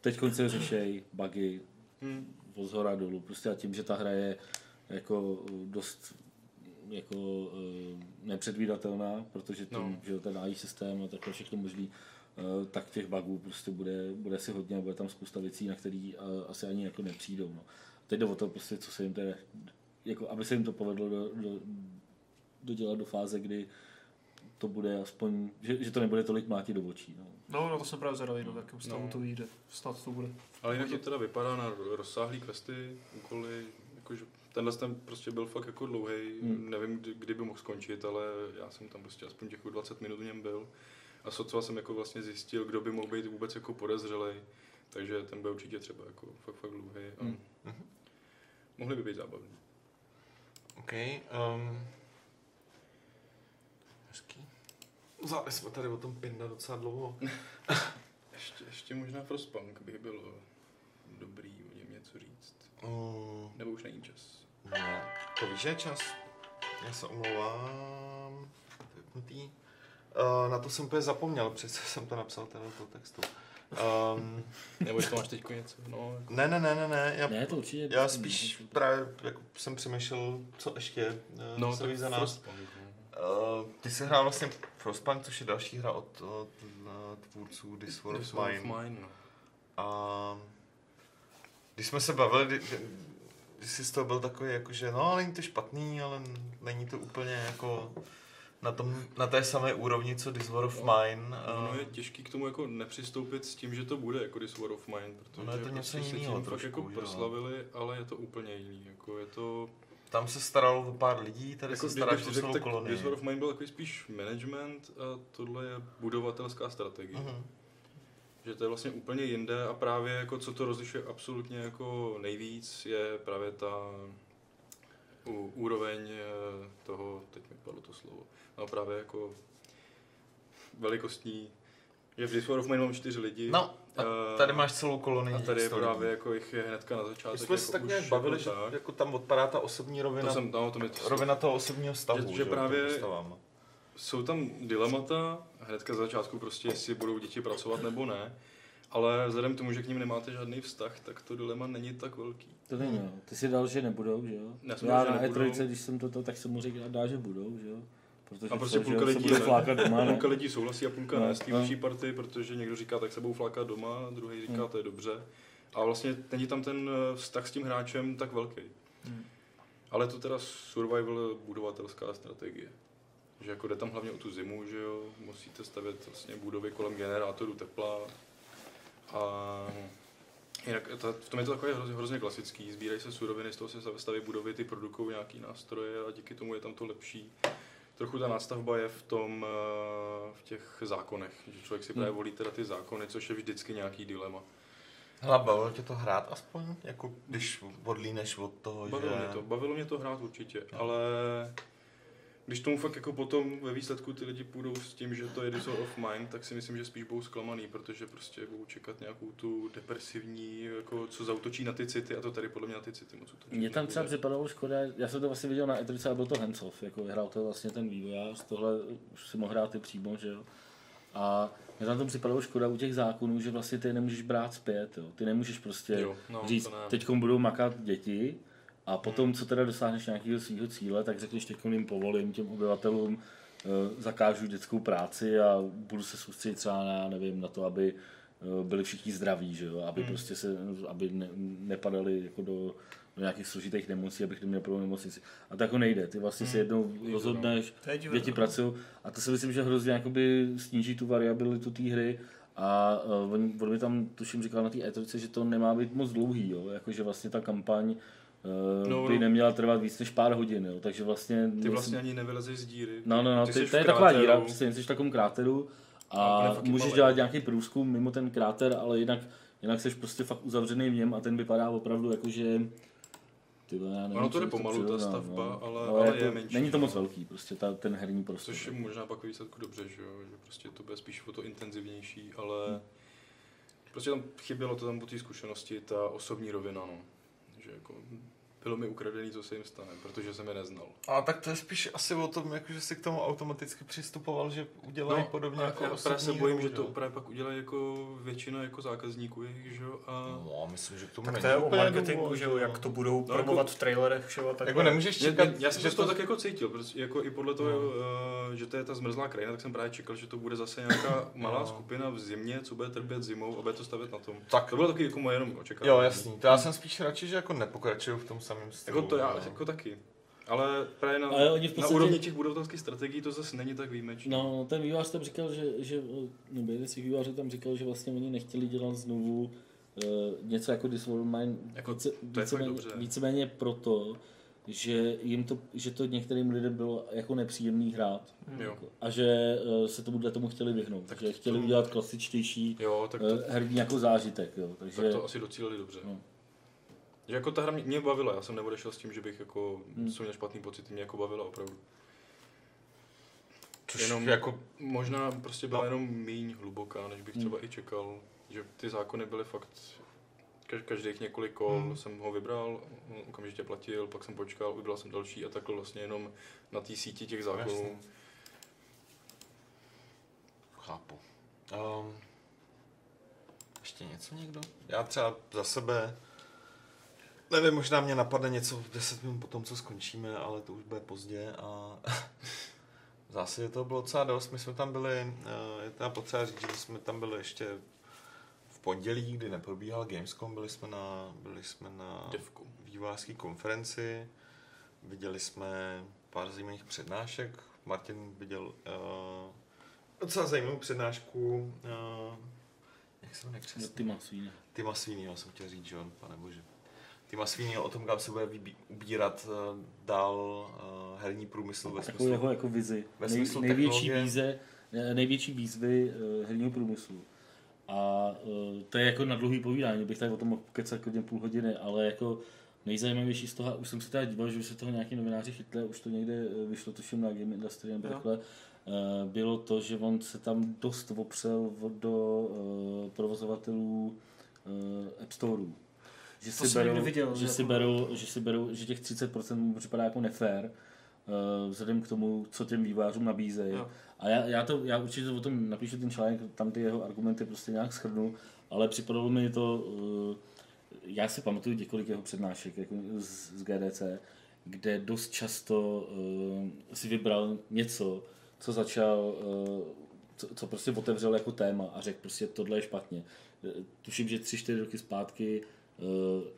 teďkon se řešej bugy od shora dolů, prostě a tím, že ta hra je jako dost jako nepředvídatelná, protože tím, že ten AI systém a takhle všechno možný, tak těch bugů prostě bude si hodně a bude tam spousta věcí, na který asi ani jako nepřijdou. No. Teď jde o to prostě, co se jim teda, jako aby se jim to povedlo dodělat do fáze, kdy to bude aspoň, že to nebude tolik mlátit do očí. No, to jsem právě zadaví, do jakém stavu to vyjde, snad to bude. Ale jinak to teda vypadá na rozsáhlý questy, úkoly, jakože tenhle ten prostě byl fakt jako dlouhej, nevím, kdy by mohl skončit, ale já jsem tam prostě aspoň těch 20 minut v něm byl a sotva jsem jako vlastně zjistil, kdo by mohl být vůbec jako podezřelej, takže ten byl určitě třeba jako fakt dlouhej a mohli by být zábavný. OK, hezký. Zále jsme tady o tom pinda docela dlouho. ještě možná Frostpunk by bylo dobrý o něm něco říct. Nebo už není čas. No, to víš, že je čas. Já se omlouvám. Na to jsem úplně zapomněl, přece jsem to napsal teda do toho textu. Nebo jestli máš teďko něco? No, jako... Ne. Já spíš právě jako jsem přemýšlel, co ještě se víc za nás. Ty jsi hrál vlastně Frostpunk, což je další hra od tvůrců This War of Mine. A... Když jsme se bavili, když jsi z toho byl takový jako, že no, není to špatný, ale není to úplně jako na té samé úrovni, co This War of Mine. No, je těžký k tomu jako nepřistoupit s tím, že to bude jako This War of Mine, protože je to něco jiného trošku, jako proslavili, ale je to úplně jiný, jako je to... Tam se staralo o pár lidí, tady jako se staráš o celou kolonii. This War of Mine byl takový spíš management a tohle je budovatelská strategie. Že to je vlastně úplně jinde a právě jako co to rozlišuje absolutně jako nejvíc je právě ta úroveň toho, teď mi padlo to slovo, no právě jako velikostní, že v This War of Mine mám 4 lidi. No a tady máš celou kolonii. A tady je právě jako jich je hnedka na začátek. My jsme se jako tak nějak bavili, že jako tam odpadá ta osobní rovina, rovina toho osobního stavu, že právě jsou tam dilemata, hnedka z začátku prostě, jestli budou děti pracovat nebo ne, ale vzhledem k tomu, že k nim nemáte žádný vztah, tak to dilema není tak velký. To není, jo. Ty si dal, že nebudou, že jo? Já na E3, když jsem to, tak jsem mu řekl, že budou, že jo? Protože a prostě půlka lidí se flákat doma, ne? Půlka lidí souhlasí a půlka ne z té vaší party, protože někdo říká, tak se budou flákat doma, druhý říká, to je dobře. A vlastně není tam ten vztah s tím hráčem tak velký. Ale to teda survival, budovatelská strategie. Že jako jde tam hlavně o tu zimu, že jo, musíte stavět vlastně budovy kolem generátorů tepla a jinak v tom je to takové hrozně klasický, sbírají se suroviny, z toho se staví budovy, ty produkují nějaký nástroje a díky tomu je tam to lepší. Trochu ta nástavba je v tom, v těch zákonech, že člověk si právě volí teda ty zákony, což je vždycky nějaký dilema. Hele, bavilo tě to hrát aspoň, jako když odlíneš od toho, Bavilo mě to hrát určitě, ale když tomu fakt jako potom ve výsledku ty lidi půjdou s tím, že to je This War of Mine, tak si myslím, že spíš budou zklamaný, protože prostě budou čekat nějakou tu depresivní, jako co zautočí na ty city, a to tady podle mě na ty city moc utočí. Mně tam třeba připadalo škoda, já jsem to vlastně viděl na E3 a byl to hands-off, jako hrál to vlastně ten vývojář, tohle už si mohl hrát i přímo, že jo. A mě tam připadalo škoda u těch zákonů, že vlastně ty nemůžeš brát zpět, jo. Ty nemůžeš prostě říct, teďkom budou makat děti, a potom, co teda dosáhneš nějakého svého cíle, tak řekneš teďkom jim povolím, těm obyvatelům zakážu dětskou práci a budu se soustředit třeba na, nevím, na to, aby byli všichni zdraví, že jo? Aby prostě se, aby nepadali jako do nějakých složitých nemocí, abych neměl pro nemocnici. A to jako nejde, ty vlastně si jednou rozhodneš, děti pracují, a to si myslím, že hrozně jakoby sníží tu variabilitu té hry. A on mi tam tuším říkal na té E3, že to nemá být moc dlouhý, jo? Jakože vlastně ta kampaň by neměla trvat víc než pár hodin, jo? Takže vlastně... Ty vlastně ani nevylezeš z díry. No, to je taková díra, prostě jsi v takovém kráteru a můžeš dělat nějaký průzkum mimo ten kráter, ale jinak jsi prostě fakt uzavřený v něm a ten vypadá opravdu jakože... Ono to jde pomalu, ta stavba, ale je menší. Není to moc velký, prostě ten herní prostor. Což je možná pak ve výsledku dobře, že jo? Že prostě to bude spíš o to intenzivnější, ale prostě tam chybělo to tam po té zkušenosti, ta osobní rovina, no. Že jako bylo mi ukradený, co se jim stane, protože jsem je neznal. A tak to je spíš asi o tom, jako, že si k tomu automaticky přistupoval, že udělají podobně jako osobní. Právě se bojím, že to právě pak udělají jako většina jako zákazníků jejich, že jo? No, myslím, že k tomu tak není. Tak to je o marketingu, že jo, jak to budou promovat v trailerech, že jo, tak. Jako nemůžeš čekat. Já jsem to tak jako cítil, protože jako i podle toho, že to je ta zmrzlá krajina, tak jsem právě čekal, že to bude zase nějaká malá skupina v zimě, co bude trpět zimou a bude to stavět na tom. Tak. To bylo taky jako moje jenom očekávání. Jo, jasný. To já jsem spíš radši, že jako nepokračuju v tom stylu, jako to já jako taky, ale právě na úrovni těch budovatelských strategií to zase není tak výjimečné. No, ten vývojář tam říkal, že vlastně oni nechtěli dělat znovu něco jako This War of Mine, jako víceméně proto, že jim to, že to některým lidem bylo jako nepříjemný hrát a že se tomu chtěli vyhnout, tak že chtěli udělat klasičtější herní jako zážitek, jo. Takže tak to asi docílili dobře. No. Že jako ta hra mě bavila, já jsem neodešel s tím, že bych jako měl špatný pocit, mě jako bavila opravdu. Což jenom jako možná prostě byla jenom míň hluboká, než bych třeba i čekal, že ty zákony byly fakt každých několik kol, jsem ho vybral, okamžitě platil, pak jsem počkal, vybral jsem další a takhle vlastně jenom na té síti těch zákonů. Chápu. Ještě něco někdo? Já třeba za sebe nevím, možná mě napadne něco 10 minut potom, co skončíme, ale to už bude pozdě a v zásadě toho bylo docela dost. My jsme tam byli, je teda potřeba říct, že jsme tam byli ještě v pondělí, kdy neprobíhal Gamescom, byli jsme na vývojářské konferenci, viděli jsme pár zajímavých přednášek, Martin viděl docela zajímavou přednášku, jak se jmenuje křesný? Tima Sweeneyho, já jsem chtěl říct, že on, panebože. Tima Sweeneyho o tom, kam se bude ubírat dál herní průmysl ve smyslu. Jeho jako vizi. Největší výzvy herního průmyslu. A to je jako na dlouhý povídání, bych tady o tom mohl kecat hodně půl hodiny, ale jako nejzajímavější z toho, už jsem se teda díval, že už se toho nějaký novináři chytli, už to někde vyšlo, tuším na Game Industry nebo takhle, bylo to, že on se tam dost opřel do provozovatelů App Storeů. Že těch 30% mu připadá jako nefér vzhledem k tomu, co těm vývojářům nabízejí. A já určitě o tom napíšu ten článek, tam ty jeho argumenty prostě nějak shrnu, ale připadalo mi to, já si pamatuju několik jeho přednášek jako z GDC, kde dost často si vybral něco, co začal, co prostě otevřel jako téma a řekl prostě tohle je špatně. Tuším, že 3-4 roky zpátky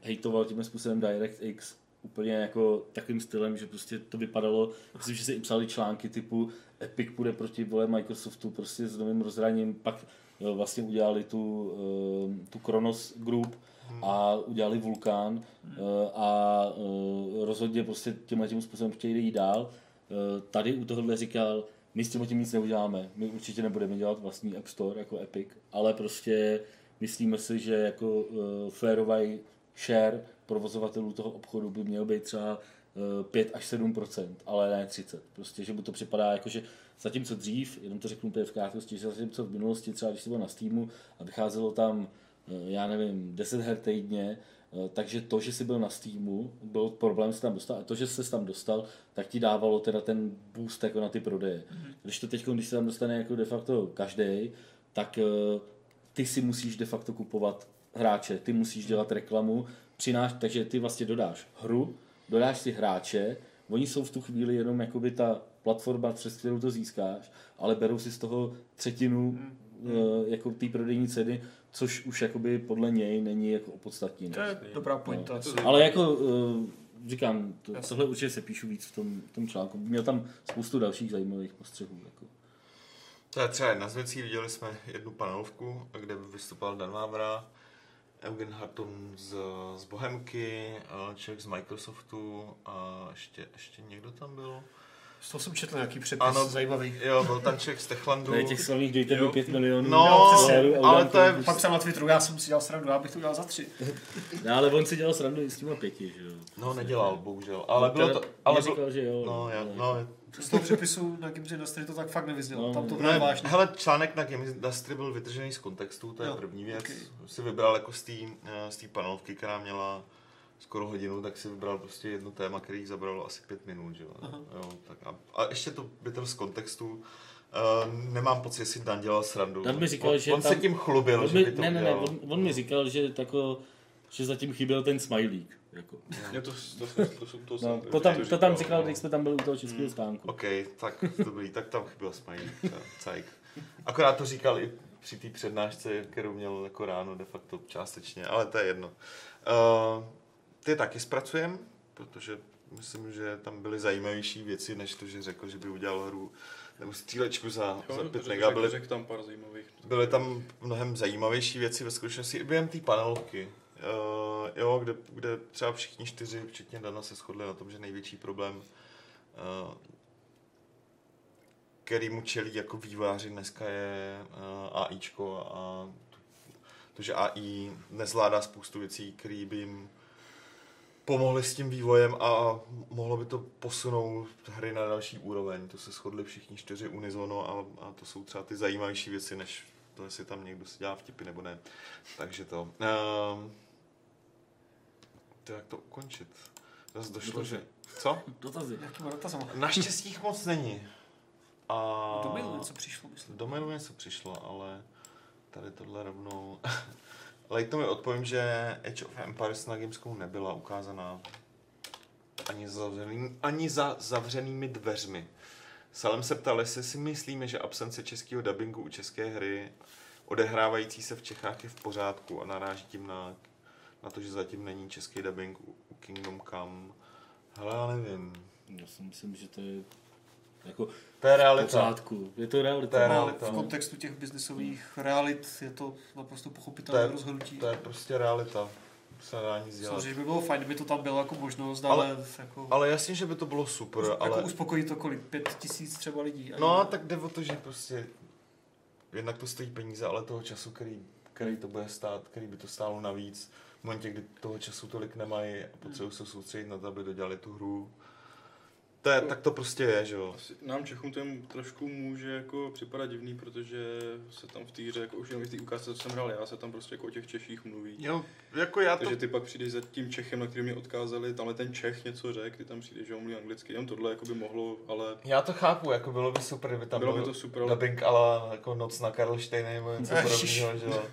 hejtoval tímhle způsobem DirectX úplně jako takovým stylem, že prostě to vypadalo, myslím, že se i psali články typu Epic půjde proti Microsoftu prostě s novým rozhraním, pak vlastně udělali tu Kronos Group a udělali Vulkan a rozhodně prostě tímhle tím způsobem chtějí jít dál. Tady u tohohle říkal, my s tím nic neuděláme. My určitě nebudeme dělat vlastní App Store jako Epic, ale prostě myslíme si, že jako férový share provozovatelů toho obchodu by měl být třeba 5 až 7%, ale ne 30%. Prostě, že mu to připadá jako, že zatímco dřív, jenom to řeknu v krátkosti, že zatímco v minulosti třeba, když to bylo na Steamu a vycházelo tam, já nevím, 10 her týdně, takže to, že jsi byl na Steamu, byl problém se tam dostat, a to, že jsi tam dostal, tak ti dávalo teda ten boost jako na ty prodeje. Když to teď, když se tam dostane jako de facto každý, tak ty si musíš de facto kupovat hráče, ty musíš dělat reklamu, takže ty vlastně dodáš hru, dodáš si hráče, oni jsou v tu chvíli jenom jakoby ta platforma, přes kterou to získáš, ale berou si z toho třetinu jako té prodejní ceny, což už jakoby podle něj není jako opodstatněné. To je dobrá pointa. No. Ale jako říkám, tohle určitě se píšu víc v tom článku. Měl tam spoustu dalších zajímavých postřehů. Jako. To je třeba jedna z věcí, viděli jsme jednu panelovku, kde vystupoval Dan Vávra, Eugen Hartung z Bohemky, člověk z Microsoftu a ještě někdo tam byl. Z toho jsem četl nějaký přepis, ano, zajímavý. Jo, byl tam člověk z Techlandu. To je těch slavných, dejte mi 5 milionů. No, séru, ale to je... Pak jsem na Twitteru, já jsem si dělal srandu, já bych to udělal za 3. No, ale on si dělal srandu i s těma 5, že jo? No, nedělal, bohužel. Ale bylo to... Ale říkal, že jo. No, já, no. Z toho přepisu na Games Industry to tak fakt nevyznělo. Tam to bylo vážně. Hele, článek na Games Industry byl vytržený z kontextu, to je první věc. Okay. Si vybral jako z té panelovky, která měla skoro hodinu, tak si vybral prostě jedno téma, který zabralo asi 5 minut, že jo, tak a ještě to bytel z kontextu, nemám pocit, jestli Dan dělal srandu. Dan mi říkal, že on tam, se tím chlubil, že by to on mi říkal, že tako, že zatím chyběl ten smajlík, jako. Já to jsem to tam říkal, když jsme tam byli u toho českého stánku. Okej, tak dobrý, tak tam chyběl smajlík, cajk. Akorát to říkal i při té přednášce, kterou měl jako ráno de facto částečně, ale to je jedno. Ty taky zpracujem, protože myslím, že tam byly zajímavější věci, než to, že řekl, že by udělal hru nebo střílečku za 5 mega. Byly tam pár zajímavých. Byly tam mnohem zajímavější věci ve skutečnosti i během té panelovky, jo, kde třeba všichni 4, včetně Dana, se shodli na tom, že největší problém, který mu čelí jako vývojáři dneska, je AIčko a to, že AI nezvládá spoustu věcí, které by jim pomohli s tím vývojem a mohlo by to posunout hry na další úroveň. To se shodli všichni 4 unisono a to jsou třeba ty zajímavější věci, než to, jestli tam někdo si dělá vtipy nebo ne. Takže to. To jak to ukončit? Zase došlo, že... Co? Dotazy. Naštěstí moc není. A... Do mailu něco přišlo, myslím. Do mailu něco přišlo, ale tady tohle rovnou... Lejto mi odpovím, že Age of Empires na Gamescomu nebyla ukázaná ani za zavřenými dveřmi. Salem se ptal, jestli si myslíme, že absence českého dabingu u české hry odehrávající se v Čechách je v pořádku, a naráží tím na to, že zatím není český dabing u Kingdom Come. Hele, já nevím. Já si myslím, že to je... Jako to je realita. Je to realita. V kontextu těch biznisových realit je to naprosto pochopitelné rozhodnutí. To je prostě realita. Se dá nic dělat. Samozřejmě by bylo fajn, kdyby to tam byla jako možnost, ale jasně, že by to bylo super. Jako uspokojí to kolik? 5 000 třeba lidí. No a tak jde o to, že prostě jednak to stojí peníze, ale toho času, který to bude stát, který by to stálo navíc. V momentě, kdy toho času tolik nemají a potřebují se soustředit na to, aby dodělali tu hru. Tak to prostě je, že jo. Asi nám Čechům to trošku může jako připadat divný, protože se tam v té hře, jako už jenom v té ukázce, co jsem hrál já, se tam prostě jako o těch Češích mluví. Jo, jako já to... Takže ty pak přijdeš za tím Čechem, na který mě odkázali, tamhle ten Čech něco řekl, ty tam přijdeš, že on mluví anglicky, jenom tohle jako by mohlo, ale... Já to chápu, jako bylo by super, kdyby tam bylo by to super, ale... dubbing ala jako Noc na Karlštejně nebo něco podobného, že jo.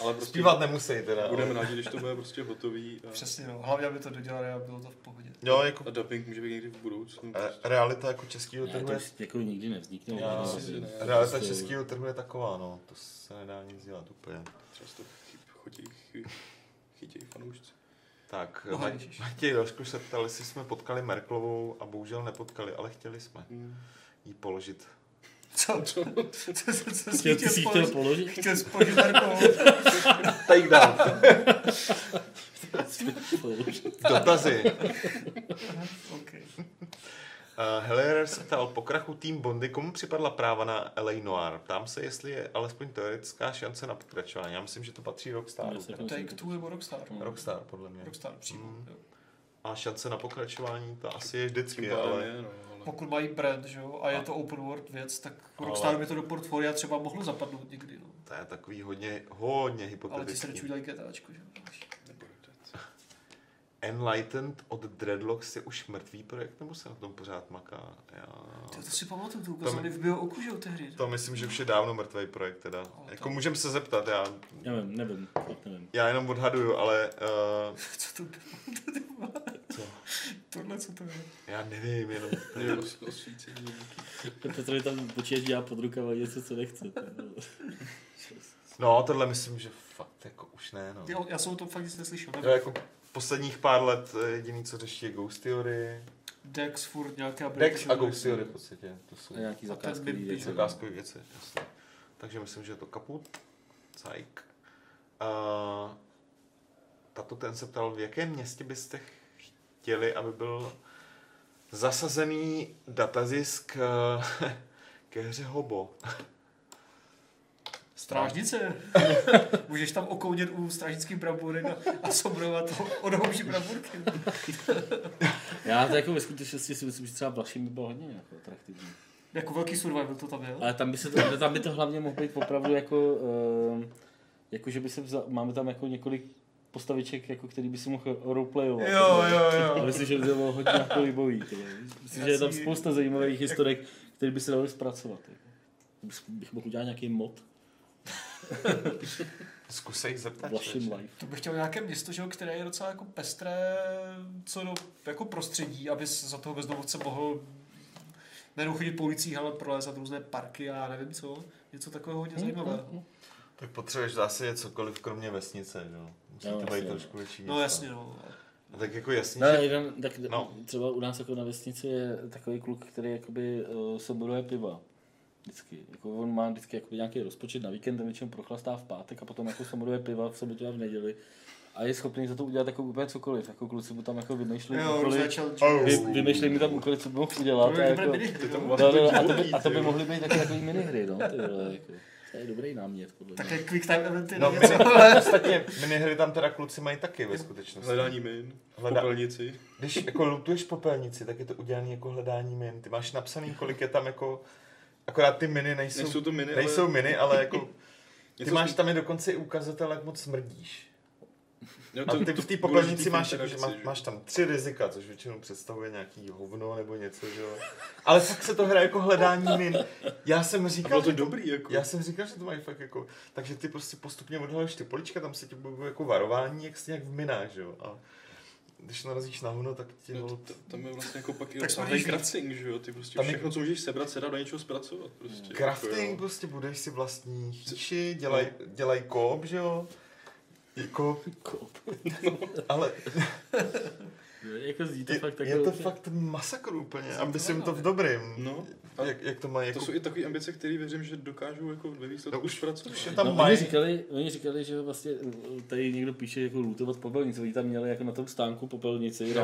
Ale prostě zpívat nemusí teda. Budeme rádi, když to bude prostě hotový. A... Přesně, no. Hlavně aby to dodělali a bylo to v pohodě. Jo, jako... A dubbing může být někdy v budoucnu. Prostě. Realita jako českýho trhu je... Jako nikdy nevznikne. Realita prostě... českýho trhu je taková, no. To se nedá nic dělat úplně. Třeba to chytějí fanoušci. Tak, no, Matěj Došku se ptali, jestli jsme potkali Merklovou a bohužel nepotkali, ale chtěli jsme jí položit. Co? Co jsi chtěl položit? Chtěl jsi položit Merklovou. Take down. Dotazy. Okay. Hellerer se ptal, po krachu Team Bondy, komu připadla práva na LA Noir? Ptám se, jestli je alespoň teoretická šance na pokračování. Já myslím, že to patří Rockstaru. Take-Two nebo Rockstar? Rockstar, podle mě. Rockstar přímo. A šance na pokračování, ta asi je vždycky, ale... Pokud mají brand, že jo, a je to open world věc, tak Rockstar by to do portfolia třeba mohlo zapadnout někdy, no. To je takový hodně hypotetický. Ale ti se nečují dělají GTAčko, že jo. Enlightened od Dreadlocks je už mrtvý projekt, nebo se na tom pořád maká? To si pamatuju, to ukazali v Bio-Oku, že jo, tehdy. To myslím, že už je dávno mrtvý projekt teda. No, jako můžeme se zeptat, já nevím. Já jenom odhaduju, ale... Co to bylo? Tohle, co to bylo? Já nevím, jenom... Petrovi tam počítač dělá pod rukama něco, co nechce. No, tohle myslím, že fakt jako už ne, no. Já jsem o tom fakt nic neslyšel. Posledních pár let jediný, co řeší, je Ghost Theory. Dex furt nějaká... Dex a Ghost Theory v podstatě. To jsou nějaký zakázkové věci. Jasně. Takže myslím, že je to kaput. Cajk. Tato ten se ptal, v jakém městě byste chtěli, aby byl zasazený datazisk ke hře Hobo. Strážnice. Můžeš tam okoudit u strážnických bramburek a sobrovat odhouží bramburky. Já to jako ve skutečnosti si myslím, že třeba Blaším by bylo hodně jako atraktivní. Jako velký survival to tam je? Ale tam by to hlavně mohlo být opravdu jako že by se máme tam jako několik postaviček, jako který by si mohl roleplayovat. Jo. A myslím, že by to bylo hodně jako libový. Myslím, že je tam spousta zajímavých historek, které by se dalo zpracovat. Bych mohl udělat nějaký mod. Zkusej zeptat. To bych chtěl nějaké město, že, které je docela jako pestré co do jako prostředí, aby za toho bezdomovce mohl nejenom chodit po ulicích, ale prolézat různé parky a nevím co. Něco takového hodně zajímavého. Tak potřebuješ zase cokoliv kromě vesnice, jo. Musíte být trošku větší město. No jasně, no. A tak jako jasně, třeba u nás jako na vesnici je takový kluk, který jakoby soboruje piva. Vždycky. Jako on má vždycky jako nějaký rozpočet na víkend, ten většinou prochlastá v pátek a potom jako samodové piva v sobotu a v neděli. A je schopný za to udělat jako úplně cokoliv. Jako kluci mu tam jako vymýšleli mi tam úkoly, co by mohl udělat. A to by mohly být takový minihry, no. To je dobrý námět, podle mě. Také quick time eventy. No, ostatně minihry tam teda kluci mají taky ve skutečnosti. Hledání min v popelnici. Když jako lootuješ popelnici, tak je to udělané jako hledání min. Ty máš napsaný, kolik je tam jako. Akorát ty miny nejsou miny, ale jako ty máš tam je dokonce i ukazatel, jak moc smrdíš. Jo, a ty v té popelnici máš tam 3 rizika, což většinou představuje nějaký hovno nebo něco, že jo. Ale fakt se to hraje jako hledání min. Já jsem říkal, že to mají fakt jako, takže ty prostě postupně odhaluješ ty polička, tam se ti bude jako varování, jak se nějak v minách, že jo. A když narazíš na hovno, tak ti... Tam je vlastně jako pak i rozsáhlý crafting, že jo? Ty prostě všechno, co můžeš sebrat, se dá do něčeho zpracovat. Prostě. Crafting, prostě budeš si vlastní chýši, dělaj kóp, že jo? Kóp. No. Ale... Je to fakt masakr úplně, ambicím to v dobrým, no. jak to mají. Jako... To jsou i takové ambice, které věřím, že dokážou jako ve výsledku už pracovat. Oni říkali, že vlastně tady někdo píše jako lootovat popelnici, oni tam měli jako na tom stánku popelnici,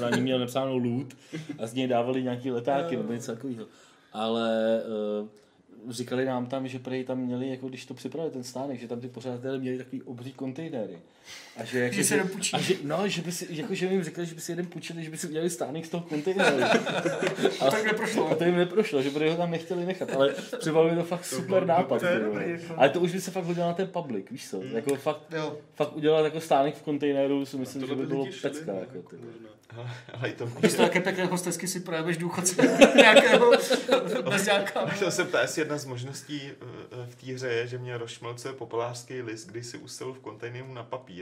na ní měl napsáno loot a z něj dávali nějaký letáky nebo něco takového. Ale říkali nám tam, že prý tam měli, jako když to připravili ten stánek, že tam ty pořadatelé měli takový obří kontejnery. A že jako, se nepůjčili. Že jim říkali, že by si jeden půjčili, že by si udělali stánek z toho kontejneru. A tak neprošlo. A to jim neprošlo, že by ho tam nechtěli nechat, ale připadlo mi to fakt super nápad. Ale to už by se fakt hodilo na ten public, víš co? Jako fakt udělat jako stánek v kontejneru, si myslím, že by bylo pecka. Když to také pěkné hostesky si projeveš důchodce nějakého bezďáka. Chtěl se ptá, jestli jedna z možností v té hře je, že mě rozšmelcuje popelářský list, když si usilu v kontejneru na papír.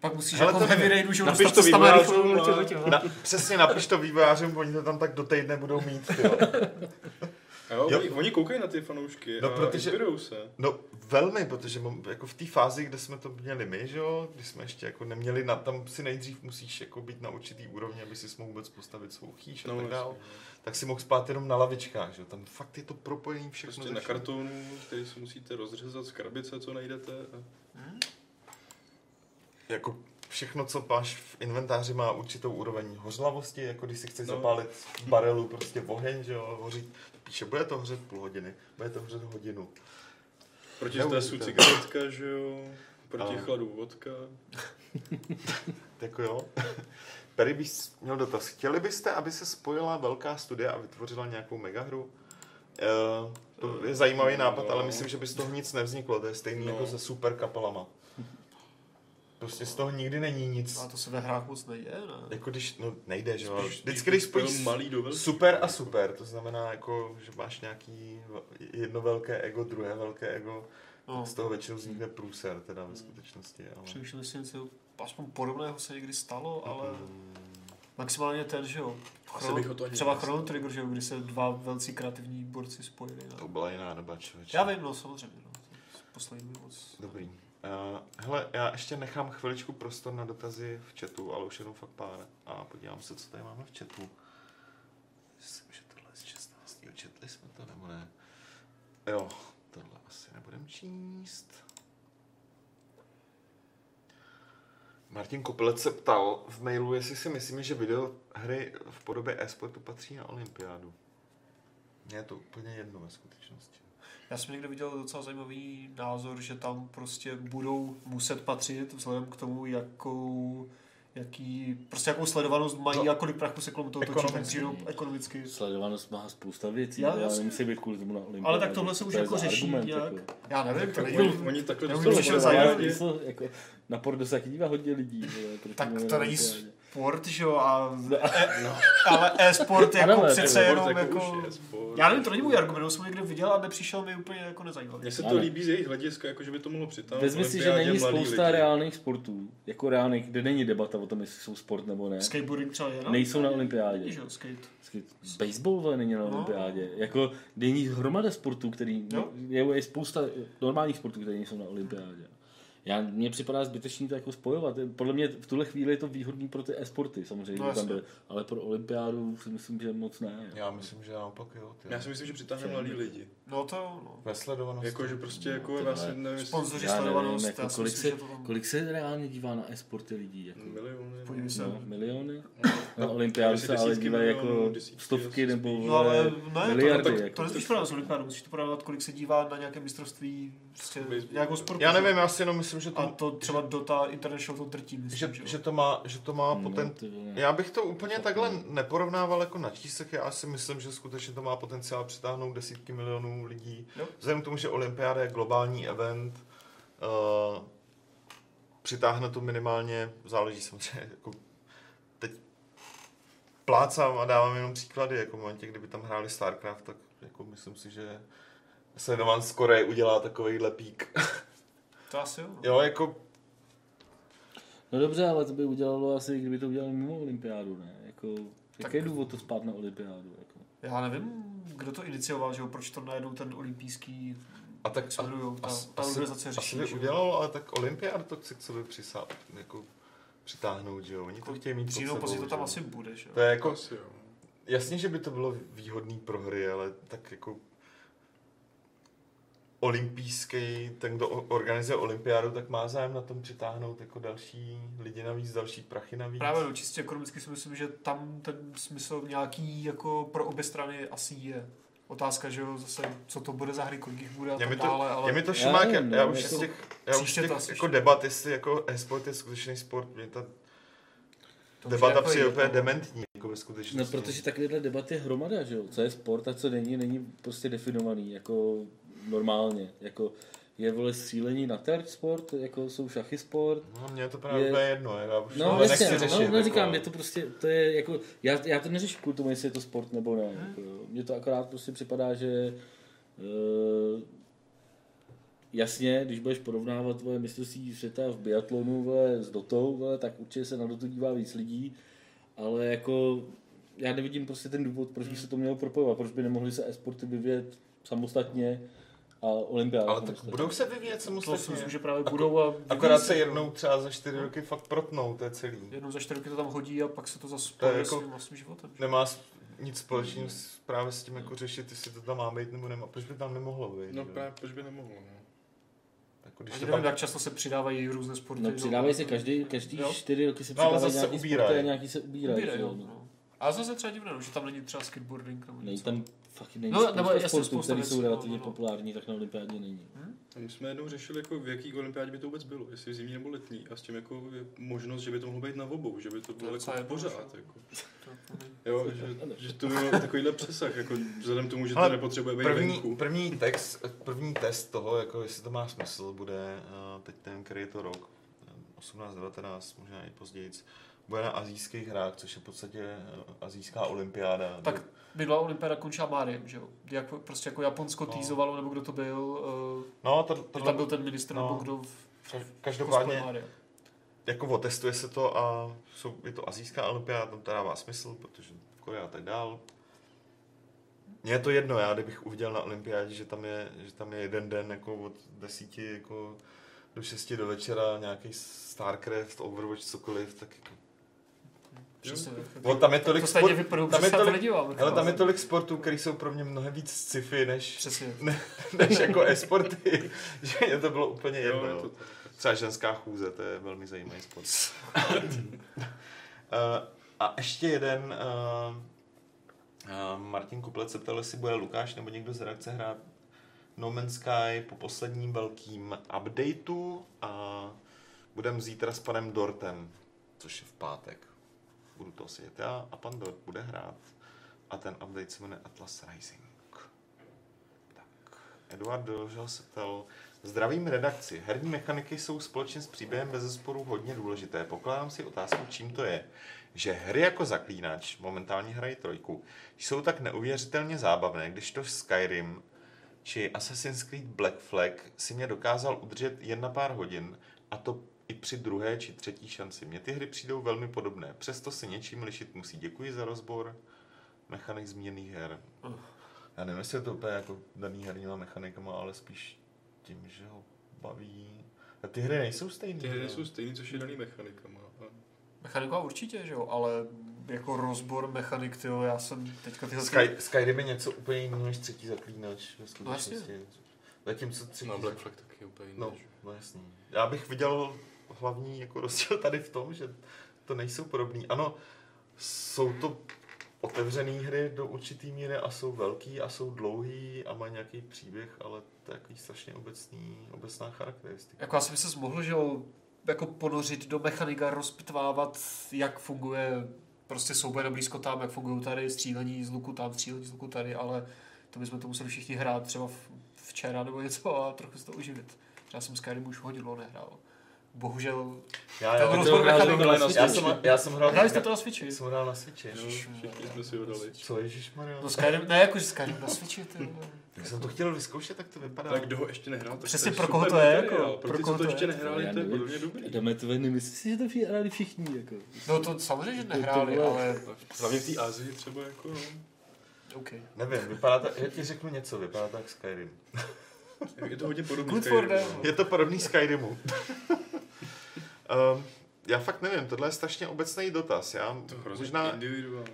Pak musíš jako nevyrejdu, že napiš to vývojářům. Přesně, napiš to vývojářům, oni to tam tak do týdne budou mít. Jo, oni koukají na ty fanoušky a inspirujou se. No velmi, protože jako v té fázi, kde jsme to měli my, že jo, když jsme ještě jako neměli, tam si nejdřív musíš jako být na určitý úrovni, aby si mohl vůbec postavit svou chýš a tak dále. Tak si mohl spát jenom na lavičkách, že jo, tam fakt je to propojení všechno. Prostě na kartonu, který si musíte rozřezat z krabice, co najdete. Jako všechno, co máš v inventáři, má určitou úroveň hořlavosti, jako když si chceš zapálit v barelu prostě oheň, že jo, hoří. Píše, bude to hořet půl hodiny, bude to hořet hodinu. Proti stresu cigaretka, že jo, proti chladu vodka. Tak jo. Perry bys měl dotaz. Chtěli byste, aby se spojila velká studia a vytvořila nějakou megahru? To je zajímavý nápad, ale myslím, že by z toho nic nevzniklo. To je stejný jako se super kapelama. Prostě z toho nikdy není nic. A to se ve hrách moc nejde, ne? Jako když, no nejde, že jo. Vždycky, když spojíš super a super, to znamená jako, že máš nějaký jedno velké ego, druhé velké ego, tak z toho většinou vznikne průser, teda ve skutečnosti. Ale... Přemýšlím si něco, aspoň podobného se někdy stalo, ale maximálně ten, že jo. Třeba Chrono Trigger, že jo, kdy se dva velcí kreativní borci spojili. Ne? To byla jiná doba, člověče. Já vím, no samozřejmě, no. Poslední moc. Dobrý. Hele, já ještě nechám chviličku prostor na dotazy v chatu, ale už jenom fakt pár. A podívám se, co tady máme v chatu. Myslím, že tohle z 16. Četli jsme to, nebo ne? Jo, tohle asi nebudem číst. Martin Kopelec se ptal v mailu, jestli si myslíme, že videohry v podobě e-sportu patří na olympiádu. Mně je to úplně jedno ve skutečnosti. Já jsem někde viděl docela zajímavý názor, že tam prostě budou muset patřit vzhledem k tomu, jakou sledovanost mají, no, a kolik prachu se kolem toho točí, ekonomicky. Sledovanost má spousta věcí, já nevím, jestli by kvůli tomu na olympiádu. Ale tak tohle se už jako řeší nějak. Jako. Já nevím, to nejde. Oni takhle dostali. Na porno se taky dívá hodně lidí. Tak to není sport, že jo, ale e-sport jako přece jenom jako... Já nevím, to není můj argument, jsem někde viděl a nepřišel mi úplně jako nezajímavý. Mně se to líbí z jejich hlediska, jako že by to mohlo přitáhnout. Vezmi si, že není spousta reálných sportů, jako reálných, kde není debata o tom, jestli jsou sport nebo ne. Skateboarding třeba je, no? Nejsou na olympiádě. Není, že jo, skate. Baseball není na olympiádě. Jako, není hromada sportů, který... Je spousta normálních sportů, které nejsou na olympiádě. Mně připadá zbytečný to jako spojovat. Podle mě v tuhle chvíli je to výhodný pro ty e-sporty, samozřejmě, no, tam byly, ale pro olympiádu si myslím, že moc ne. Já myslím, že naopak jo. Já si myslím, že přitáhne mladí lidi. No to jo. Ve sledovanosti. Jakože prostě jako sponzoři sledovanost. Nevím, jako kolik se reálně dívá na e-sporty lidí? Jako, miliony. No, miliony? Na olympiádu se ale dívají jako stovky nebo miliardy. To nespíš podávat s olympiádu, musíš to podávat, kolik se dívá na nějaké mistrovství nějakou sportu. Já nevím, já si jenom myslím, že to, a to třeba Dota International to drtí, myslím, že to má potenciál. Já bych to úplně takhle neporovnával jako na číslech, já si myslím, že skutečně to má potenciál přitáhnout desítky milionů lidí. No. Vzhledem k tomu, že olympiáda je globální event, přitáhne to minimálně, záleží samozřejmě, jako teď plácám a dávám jenom příklady, jako v momentě, kdyby tam hráli StarCraft, tak jako myslím si, že sledovan z Koreje udělá takovejhle pík. To asi jo. Jo, jako... No dobře, ale to by udělalo asi, kdyby to udělalo mimo olympiádu, ne? Jako, jaký je důvod to spát na olympiádu? Jako? Já nevím, kdo to inicioval, že jo? Proč to najednou ten olympijský... A tak ta organizace řeší. Asi by udělalo, ale tak olympiádu to chci k sobě jako přitáhnout, že jo? Oni to chtějí mít pod sebou, později to tam asi bude, že jo? To je jako... Asi, jo. Jasně, že by to bylo výhodný pro hry, ale tak jako... Olympijský, ten, kdo organizuje olympiádu, tak má zájem na tom přitáhnout jako další lidi navíc, další prachy navíc. Právě no, čistě ekonomicky si myslím, že tam ten smysl nějaký jako pro obě strany asi je. Otázka, že jo, zase, co to bude za hry, kolik jich bude a tak dále, ale... Je mi to šimák, já už z těch jako debat, jestli jako e-sport je skutečný sport, mě ta debata přijde úplně dementní. No, protože takovéhle debaty je hromada, že jo, co je sport a co není prostě definovaný, jako... Normálně, jako je vole střílení na terč sport, jako jsou šachy sport. No, mně je to právě úplně jedno, já už nechci řešit. No, říkám, jako... je to prostě, to je jako, já to neřeším kvůli tomu, jestli je to sport nebo ne. Jako, mně to akorát prostě připadá, že jasně, když budeš porovnávat vole mistrovství světa v biatlonu vole s Dotou, vole, tak určitě se na Dotu dívá víc lidí, ale jako já nevidím prostě ten důvod, proč by se to mělo propojovat, proč by nemohli se e-sporty vyvíjet samostatně a olympiádu. Ale tak budou se vyvíjet samostatně. To myslím, že právě budou a akorát se jednou třeba za 4 roky fakt protnou, to je celý. Jednou za 4 roky to tam hodí a pak se to zaspojí jako svým vlastním životem. Nemá nic společného právě s tím jako řešit, jestli to tam má být nebo nemá. Proč by tam nemohlo být? No právě, proč by nemohlo, no. Jako když nevím, jak často se přidávají různé sporty. No, přidávají se každý 4 roky se přidávají nějaký sporty a nějaký se ubírají. A zase třeba divné, že tam není třeba skateboarding nebo něco. Tam fakt není sportů, které jsou relativně populární, tak na olympiádě není. My jsme jednou řešili, jako v jaký olympiádě by to vůbec bylo, jestli zimní nebo letní, a s tím jako možnost, že by to mohlo být na obou, že by to bylo jako pořád. Jako. Jo, že to bylo takovýhle přesah, jako vzhledem tomu, že to nepotřebuje být venku. První test toho, jako jestli to má smysl, bude teď ten, který je to rok, 18, 19, možná i později, bude na asijských hrách, což je v podstatě asijská olympiáda. Tak byla olympiáda končila Máriem, že jo? Jak, prostě jako Japonsko týzovalo, nebo kdo to byl, tam byl ten ministr, nebo kdo každopádně, jako otestuje se to a je to asijská olympiáda, tam teda má smysl, protože v Koreji a tak dál. Mně je to jedno, já kdybych uviděl na olympiádě, že tam je jeden den jako od 10 jako do 6 do večera nějaký StarCraft, Overwatch, cokoliv, tak jako tam je tolik sportů, které jsou pro mě mnohem víc sci-fi než jako e-sporty, že mě to bylo úplně jedno. Jo. Třeba ženská chůze, to je velmi zajímavý sport. A ještě jeden, Martin Kuplec se ptal, jestli bude Lukáš nebo někdo z reakce hrát No Man's Sky po posledním velkým updateu a budem zítra s panem Dortem, což je v pátek. Budu to asi GTA a pan Dort bude hrát a ten update se jmenuje Atlas Rising. Tak. Eduard Dožel se ptal, zdravím redakci, herní mechaniky jsou společně s příběhem bezesporu hodně důležité. Pokládám si otázku, čím to je, že hry jako Zaklínač, momentálně hrají 3, jsou tak neuvěřitelně zábavné, když to Skyrim či Assassin's Creed Black Flag si mě dokázal udržet jen na pár hodin, a to i při druhé či třetí šanci. Mně ty hry přijdou velmi podobné, přesto se něčím lišit musí. Děkuji za rozbor mechanik změněných her. Já nevím, jestli je to úplně jako daný herníma mechanikama, ale spíš tím, že ho baví. A ty hry nejsou stejné. Ty hry nejsou stejné, což je daný mechanikama. Mechanika určitě, že jo, ale jako rozbor mechanik, tyjo, já jsem teďka tyhle... Skyrim je něco úplně jiného než třetí Zaklínač ve skutečnosti. Zatímco třetí... No, Black Flag taky úplně jiný. No jasný. Já bych viděl hlavní jako rozdíl tady v tom, že to nejsou podobný. Ano, jsou to otevřené hry do určité míry a jsou velký a jsou dlouhý a mají nějaký příběh, ale to je takový strašně obecná charakteristika. Jako já jsem se mohl, že jo, jako ponořit do mechanika, rozpitvávat, jak funguje prostě souboj na blízko tam, jak fungují tady, střílení z luku tam, střílení z luku tady, ale to bychom to museli všichni hrát třeba včera nebo něco a trochu se to uživit. Já jsem Skyrim už hodně dlouho nehrál. Bohužel. Já jsem hrál. Hráli jste to na Switchi? Já jsem hrál na Switchi. Všichni jsme si ho dali. Co, ježišmarja? No Skyrim, ne, jakože Skyrim na Switchi. Tak jsem to chtěl vyzkoušet, tak to vypadá. Tak kdo ho ještě nehrál? Přesně pro koho to je, jako. Pro koho to ještě nehráli, to je podobně dobrý. Jdeme to ven, myslím si, že to hráli všichni, jako. No to samozřejmě, že nehráli, ale... Hlavně v té Asii třeba, jako, no. Okay. Nevím, vypadá tak, já ti řeknu něco, vypadá tak Skyrim. Je to hodně podobný Skyrimu. Je to podobný Skyrimu. Já fakt nevím, tohle je strašně obecný dotaz.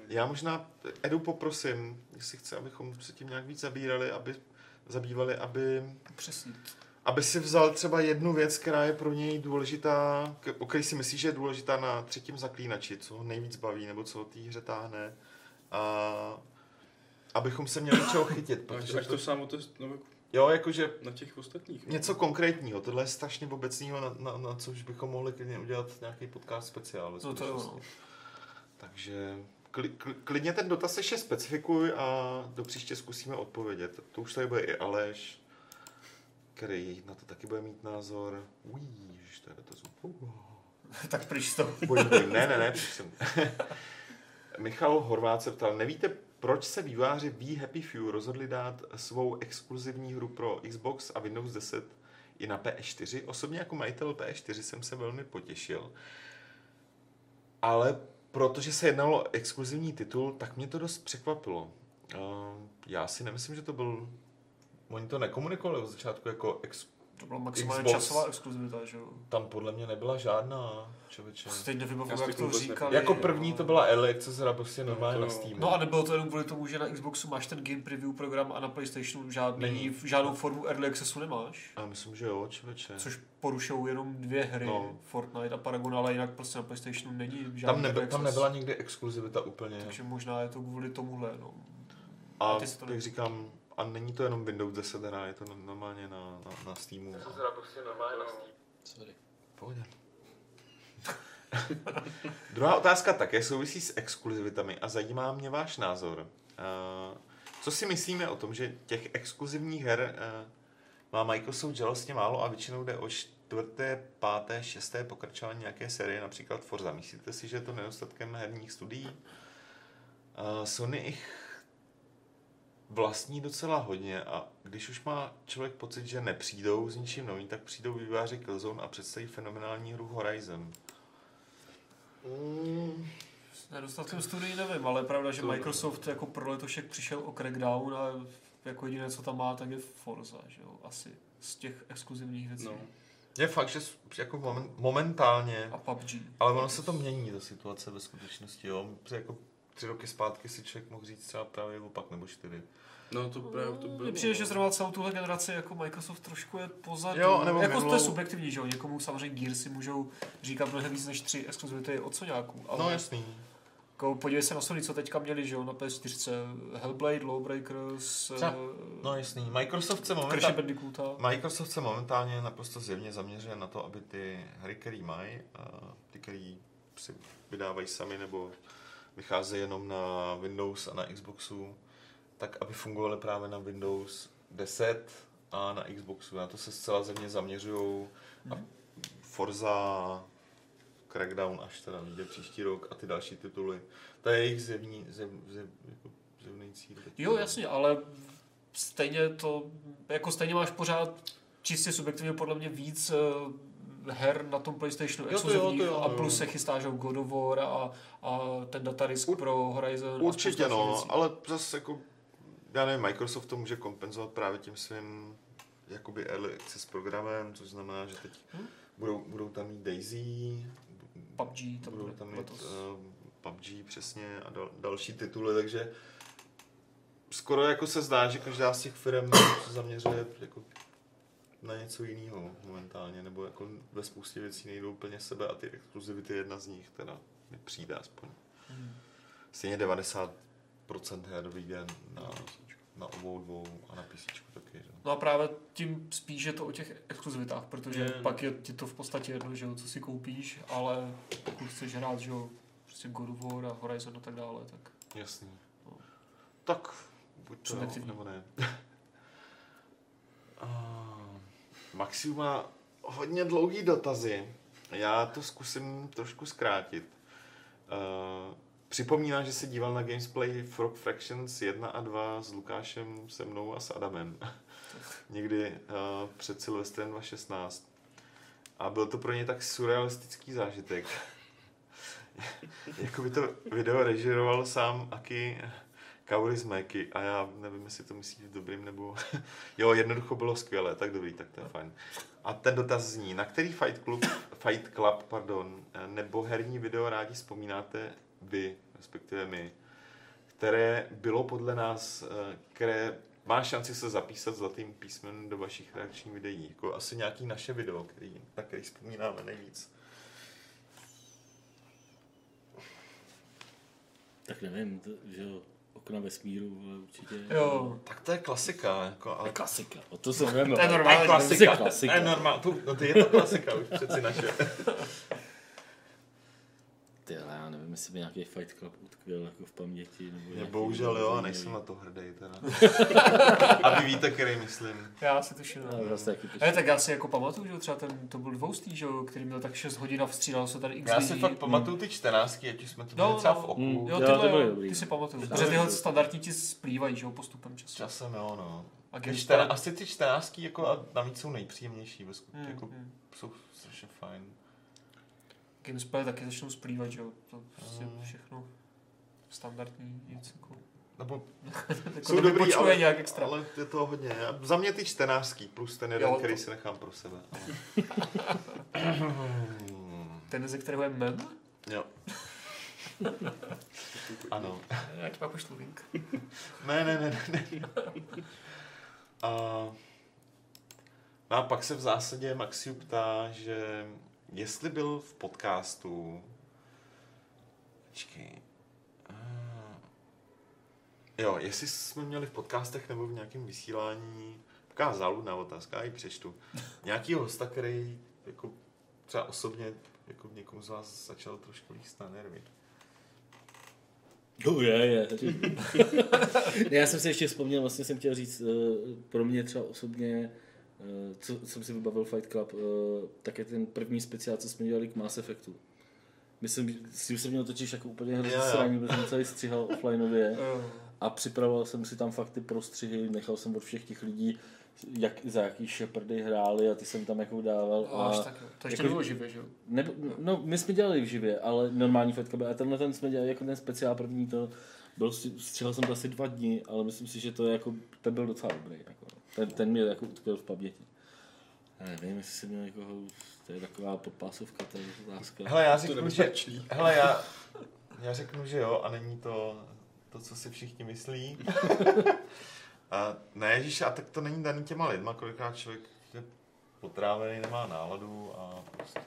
Já možná Edu poprosím, jestli chce, abychom se tím nějak víc zabývali, aby si vzal třeba jednu věc, která je pro něj důležitá, o které si myslíš, že je důležitá na třetím Zaklínači, co ho nejvíc baví, nebo co ho té hře táhne. A abychom se měli čeho chytit. Protože to sám otest... Jo, jakože na těch ostatních. Něco konkrétního, tohle je strašně obecného, na což bychom mohli klidně udělat nějaký podcast speciál. No to je ono. Takže klidně ten dotaz ještě specifikuj a do příště zkusíme odpovědět. To už tady bude i Aleš, který na to taky bude mít názor. Ježiš, to je dotaz. Tak pryč to. Ne, Michal Horvát se ptal, nevíte, proč se vývojáři Be Happy Few rozhodli dát svou exkluzivní hru pro Xbox a Windows 10 i na PS4? Osobně jako majitel PS4 jsem se velmi potěšil, ale protože se jednalo o exkluzivní titul, tak mě to dost překvapilo. Já si nemyslím, že to byl... Oni to nekomunikovali od začátku jako To byla maximálně Xbox, časová exkluzivita, že jo? Tam podle mě nebyla žádná, člověče. Teď nevybavu, jak to říkali. Jako první to byla Ellie, co se dá prostě normálně na Steamu. No a nebylo to jenom kvůli tomu, že na Xboxu máš ten game preview program a na PlayStationu žádnou formu Early Accessu nemáš. Já myslím, že jo, člověče. Což porušou jenom dvě hry, no. Fortnite a Paragon, ale jinak prostě na PlayStationu není žádný tam nebyla nikdy exkluzivita úplně. Takže možná je to kvůli tomuhle, no. A jak říkám, a není to jenom Windows 10, je to normálně na Steamu. To se dá prostě normálně na Steamu. Sorry. Pohodě. Druhá otázka také souvisí s exkluzivitami a zajímá mě váš názor. Co si myslíme o tom, že těch exkluzivních her má Microsoft žalostně málo a většinou jde o 4., 5., 6. pokračování nějaké série, například Forza. Myslíte si, že je to nedostatkem herních studií? Sony ich vlastní docela hodně a když už má člověk pocit, že nepřijdou s ničím novým, tak přijdou vývojáři Killzone a představí fenomenální hru Horizon. S nedostatkem studií nevím, ale je pravda, že Microsoft jako pro letošek přišel o Crackdown a jako jediné, co tam má, tak je Forza, že jo? Asi z těch exkluzivních věcí. No. Je fakt, že jako momentálně, a PUBG. Ale ono se to mění, ta situace ve skutečnosti, jo? Jako 3 roky zpátky si člověk mohl říct třeba právě opak, nebo 4. No to právě to bylo. Přijde, že zrovna celou tuhle generaci jako Microsoft trošku je pozadu. Jo, nebo jako to je subjektivní, že jo? Někomu samozřejmě Gearsy můžou říkat mnohem víc než 3 exkluzivity od Soňáků. Ale no jasný. Jako, podívej se na Sony, co teďka měli, že jo? Na PS4 Hellblade, Lawbreakers. No jasný. Microsoft se momentálně naprosto zjevně zaměřuje na to, aby ty hry, který mají, ty, který si vydávají sami nebo vycházejí jenom na Windows a na Xboxu, tak aby fungovaly právě na Windows 10 a na Xboxu. Na to se zcela země zaměřují a Forza, Crackdown až teda vyjde příští rok a ty další tituly. To je jejich zjevný cíl. Jo, jasně, ale stejně to, jako stejně máš pořád čistě subjektivně podle mě víc her na tom PlayStationu exkluzivní a plus se chystá, že God of War a ten datadisk pro Horizon. Určitě no, ale zase jako, já nevím, Microsoft to může kompenzovat právě tím svým jakoby early access programem, což znamená, že teď budou tam mít Daisy, PUBG, tam budou tam mít PUBG přesně a další tituly, takže skoro jako se zdá, že každá z těch firm se zaměřuje jako na něco jiného momentálně, nebo jako ve spoustě věcí nejdou úplně sebe a ty exkluzivity jedna z nich teda mi přijde aspoň. Stejně 90% her vyjde na obou dvou a na písíčku taky. Že? No a právě tím spíš je to o těch exkluzivitách, protože pak je ti to v podstatě jedno, že jo, co si koupíš, ale pokud chceš hrát, že jo, prostě God of War a Horizon a tak dále, tak... Jasný. No. Tak buď to no, nebo ne. Maxi má hodně dlouhý dotazy, já to zkusím trošku zkrátit. Připomínám, že se díval na gameplay Frog Fractions 1 a 2 s Lukášem, se mnou a s Adamem. Někdy před Silvestrem 2016. A byl to pro ně tak surrealistický zážitek. Jakoby to video režíroval sám Aki Kauri z Meky a já nevím, jestli to myslíš dobrým nebo... Jo, jednoducho bylo skvělé, tak dobrý, tak to je fajn. A ten dotaz zní, na který Fight Club, nebo herní video rádi vzpomínáte vy, respektive my, které bylo podle nás, které má šanci se zapísat zlatým písmenem do vašich reakčních videí, jako asi nějaký naše video, na který vzpomínáme nejvíc. Tak nevím, že jo. Okna vesmíru, ale určitě. Jo, tak to je klasika. Jako, ale... Klasika, o to se víme. To je normální klasika. To je normální, no to je to klasika, už přeci naše. Tyhle, já nevím, jestli by nějaký Fight Club utkvěl jako v paměti. Nebo bohužel jo, a nejsem na to hrdej teda. A vy víte, který myslím. Já si tuším. Tak já si jako pamatuju, že třeba ten, to byl dvoustý, že, který měl tak 6 hodin a vstřídal se tady x lidí. Já si fakt pamatuju ty 14, ať už jsme to byli třeba v oku. Jo, ty si pamatuju, protože tyhle standardní ti splývají, že jo, postupem času. Časem jo, no. Asi ty 14 jako a navíc jsou nejpříjemnější, jako jsou strašně fajn. Gamesplay taky začnou splývat, že jo, to je všechno standardní něco. Nebo jsou dobrý, ale je to hodně. Za mě ty čtenářský, plus ten jeden, který si nechám pro sebe. Ten, ze kterého je mem? Jo. Ano. Já ti pak pošlu link. Ne. No a pak se v zásadě Maxiu ptá, že jestli byl v podcastu... Jo, jestli jsme měli v podcastech nebo v nějakém vysílání, taková záludná otázka, já ji přečtu, nějakýho hosta, který jako třeba osobně jako někomu z vás začal trošku líst na nervy. Já jsem si ještě vzpomněl, vlastně jsem chtěl říct, pro mě třeba osobně, co jsem si vybavil Fight Club, tak je ten první speciál, co jsme dělali k Mass Effectu. Myslím, s tím jsem měl totiž jako úplně hrozně srání, protože jsem celý stříhal offlineově. A připravoval jsem si tam fakt ty prostřihy, nechal jsem od všech těch lidí, za jaký šeprdy hráli a ty jsem tam jako dával. Až tak, to ještě jako, bylo živě, že jo? No, my jsme dělali v živě, ale normální Fight Club. A tenhle ten jsme dělali jako ten speciál první, to byl, stříhal jsem to asi 2 dny, ale myslím si, že to jako, ten byl docela dobrý. Jako. Ten mě jako utkvěl v paměti. Já nevím, jestli jsem měl někoho, to je taková podpásovka, to je otázka. Já řeknu, že jo, a není to, co si všichni myslí. Ne, ježiš, a tak to není daný těma lidma, kolikrát člověk je potrávený, nemá náladu a prostě...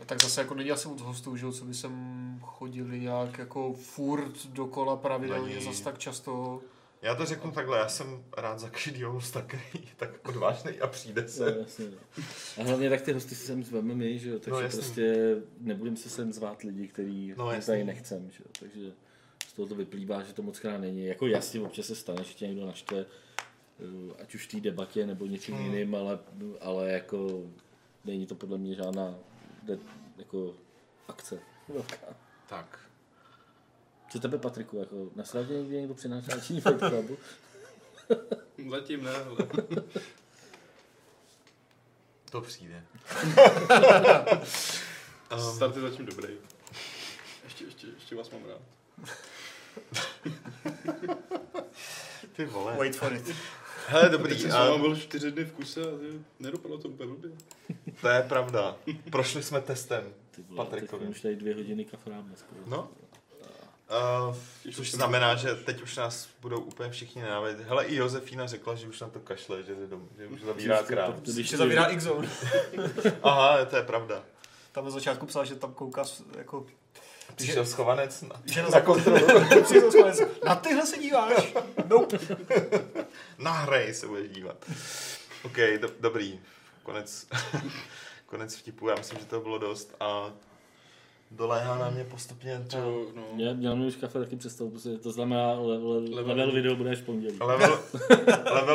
A tak zase jako není asi od hostů, že, co by sem chodili nějak jako furt dokola pravidelně, zase tak často... Já to řeknu takhle, já jsem rád za každýho hosta, který je tak odvážnej a přijde se. No, jasně. A hlavně tak ty hosty si sem zveme my, že jo, takže no, prostě nebudeme se sem zvát lidi, který tady nechcem, že jo, takže z toho to vyplývá, že to moc krát není. Jako jasně, občas se stane, že tě někdo naštve, ať už v té debatě nebo něčím jiným, ale jako není to podle mě žádná jako akce velká. Tak. Co tebe, Patriku, jako nasledně někdy někdo přinášáčení Fight Clubu? Zatím ne, ale... To přijde. Start je zatím dobrý. Ještě vás mám rád. Ty vole. Wait for it. Hele, dobrý. Teď jsem byl 4 dny v kuse a nedopadlo to úplně blbě. To je pravda. Prošli jsme testem Patrikovi. Už tady 2 hodiny kafráme. No. Což znamená, že teď už nás budou úplně všichni nenávidět. Hele, i Josefína řekla, že už na to kašle, že už zavírá krám. Když se zavírá X-Zone. Aha, to je pravda. Tam na začátku psala, že tam kouká jako... Přišel schovanec na kontrolu. Přišel schovanec. Na tyhle se díváš? Nope. Na hry se budeš dívat. OK, dobrý. Konec vtipu, já myslím, že to bylo dost a... Doléhá na mě postupně to... Já dělám už kafe taky přestou, protože to znamená level video bude až pondělí. Level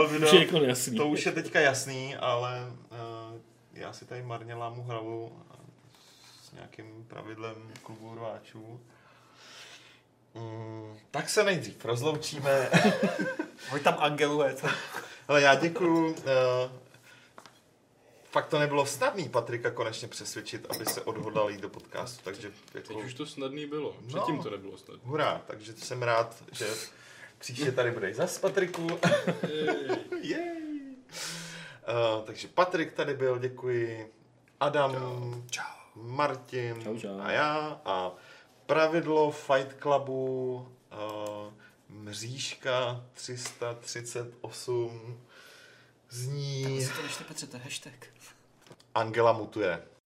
video, to už je teďka jasný, ale já si tady marně lámu hlavu s nějakým pravidlem klubu rváčů. Tak se nejdřív rozloučíme. Hoď tam Angelu, je to. Ale já děkuju. Fakt to nebylo snadný Patrika konečně přesvědčit, aby se odhodlal jít do podcastu, takže... Jako... Teď už to snadný bylo, předtím to nebylo snadný. Hurá, takže jsem rád, že příště tady budeš zas, Patriku. Takže Patrik tady byl, děkuji. Adam, čau. Martin čau. A já. A pravidlo Fight Clubu, mřížka 338... zní... Tak si to ještě Petře, to je hashtag. Angela mutuje.